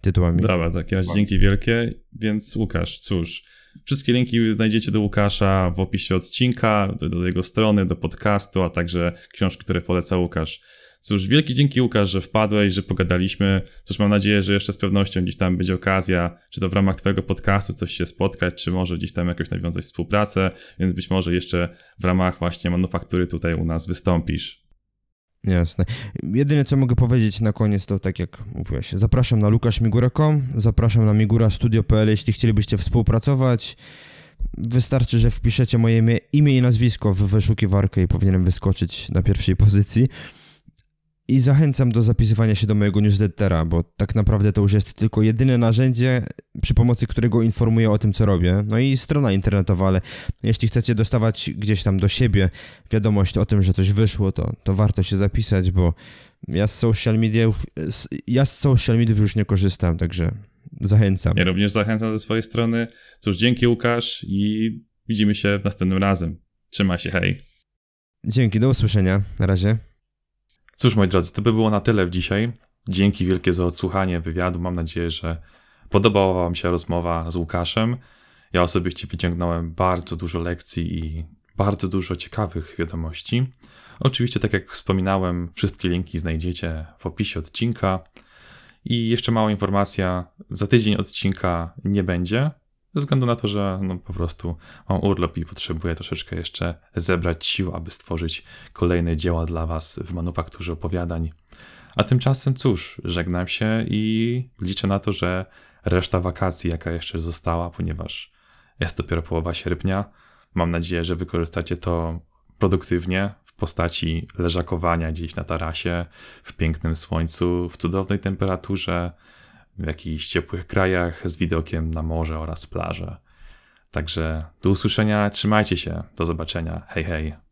tytułami. Dobra, tak, ja dzięki wielkie, więc Łukasz, cóż... Wszystkie linki znajdziecie do Łukasza w opisie odcinka, do jego strony, do podcastu, a także książki, które poleca Łukasz. Cóż, wielki dzięki Łukasz, że wpadłeś, że pogadaliśmy. Cóż, mam nadzieję, że jeszcze z pewnością gdzieś tam będzie okazja, czy to w ramach Twojego podcastu coś się spotkać, czy może gdzieś tam jakoś nawiązać współpracę, więc być może jeszcze w ramach właśnie manufaktury tutaj u nas wystąpisz. Jasne. Jedyne, co mogę powiedzieć na koniec, to tak jak mówiłeś, zapraszam na lukaszmigura.com, zapraszam na migurastudio.pl, jeśli chcielibyście współpracować. Wystarczy, że wpiszecie moje imię i nazwisko w wyszukiwarkę i powinienem wyskoczyć na pierwszej pozycji. I zachęcam do zapisywania się do mojego newslettera, bo tak naprawdę to już jest tylko jedyne narzędzie, przy pomocy którego informuję o tym, co robię. No i strona internetowa, ale jeśli chcecie dostawać gdzieś tam do siebie wiadomość o tym, że coś wyszło, to warto się zapisać, bo ja z social mediów już nie korzystam, także zachęcam. Ja również zachęcam ze swojej strony. Cóż, dzięki Łukasz i widzimy się następnym razem. Trzymaj się, hej. Dzięki, do usłyszenia. Na razie. Cóż, moi drodzy, to by było na tyle dzisiaj. Dzięki wielkie za odsłuchanie wywiadu. Mam nadzieję, że podobała Wam się rozmowa z Łukaszem. Ja osobiście wyciągnąłem bardzo dużo lekcji i bardzo dużo ciekawych wiadomości. Oczywiście, tak jak wspominałem, wszystkie linki znajdziecie w opisie odcinka. I jeszcze mała informacja, za tydzień odcinka nie będzie, ze względu na to, że po prostu mam urlop i potrzebuję troszeczkę jeszcze zebrać sił, aby stworzyć kolejne dzieła dla Was w manufakturze opowiadań. A tymczasem cóż, żegnam się i liczę na to, że reszta wakacji, jaka jeszcze została, ponieważ jest dopiero połowa sierpnia, mam nadzieję, że wykorzystacie to produktywnie w postaci leżakowania gdzieś na tarasie, w pięknym słońcu, w cudownej temperaturze, w jakichś ciepłych krajach z widokiem na morze oraz plażę. Także do usłyszenia, trzymajcie się, do zobaczenia, hej hej.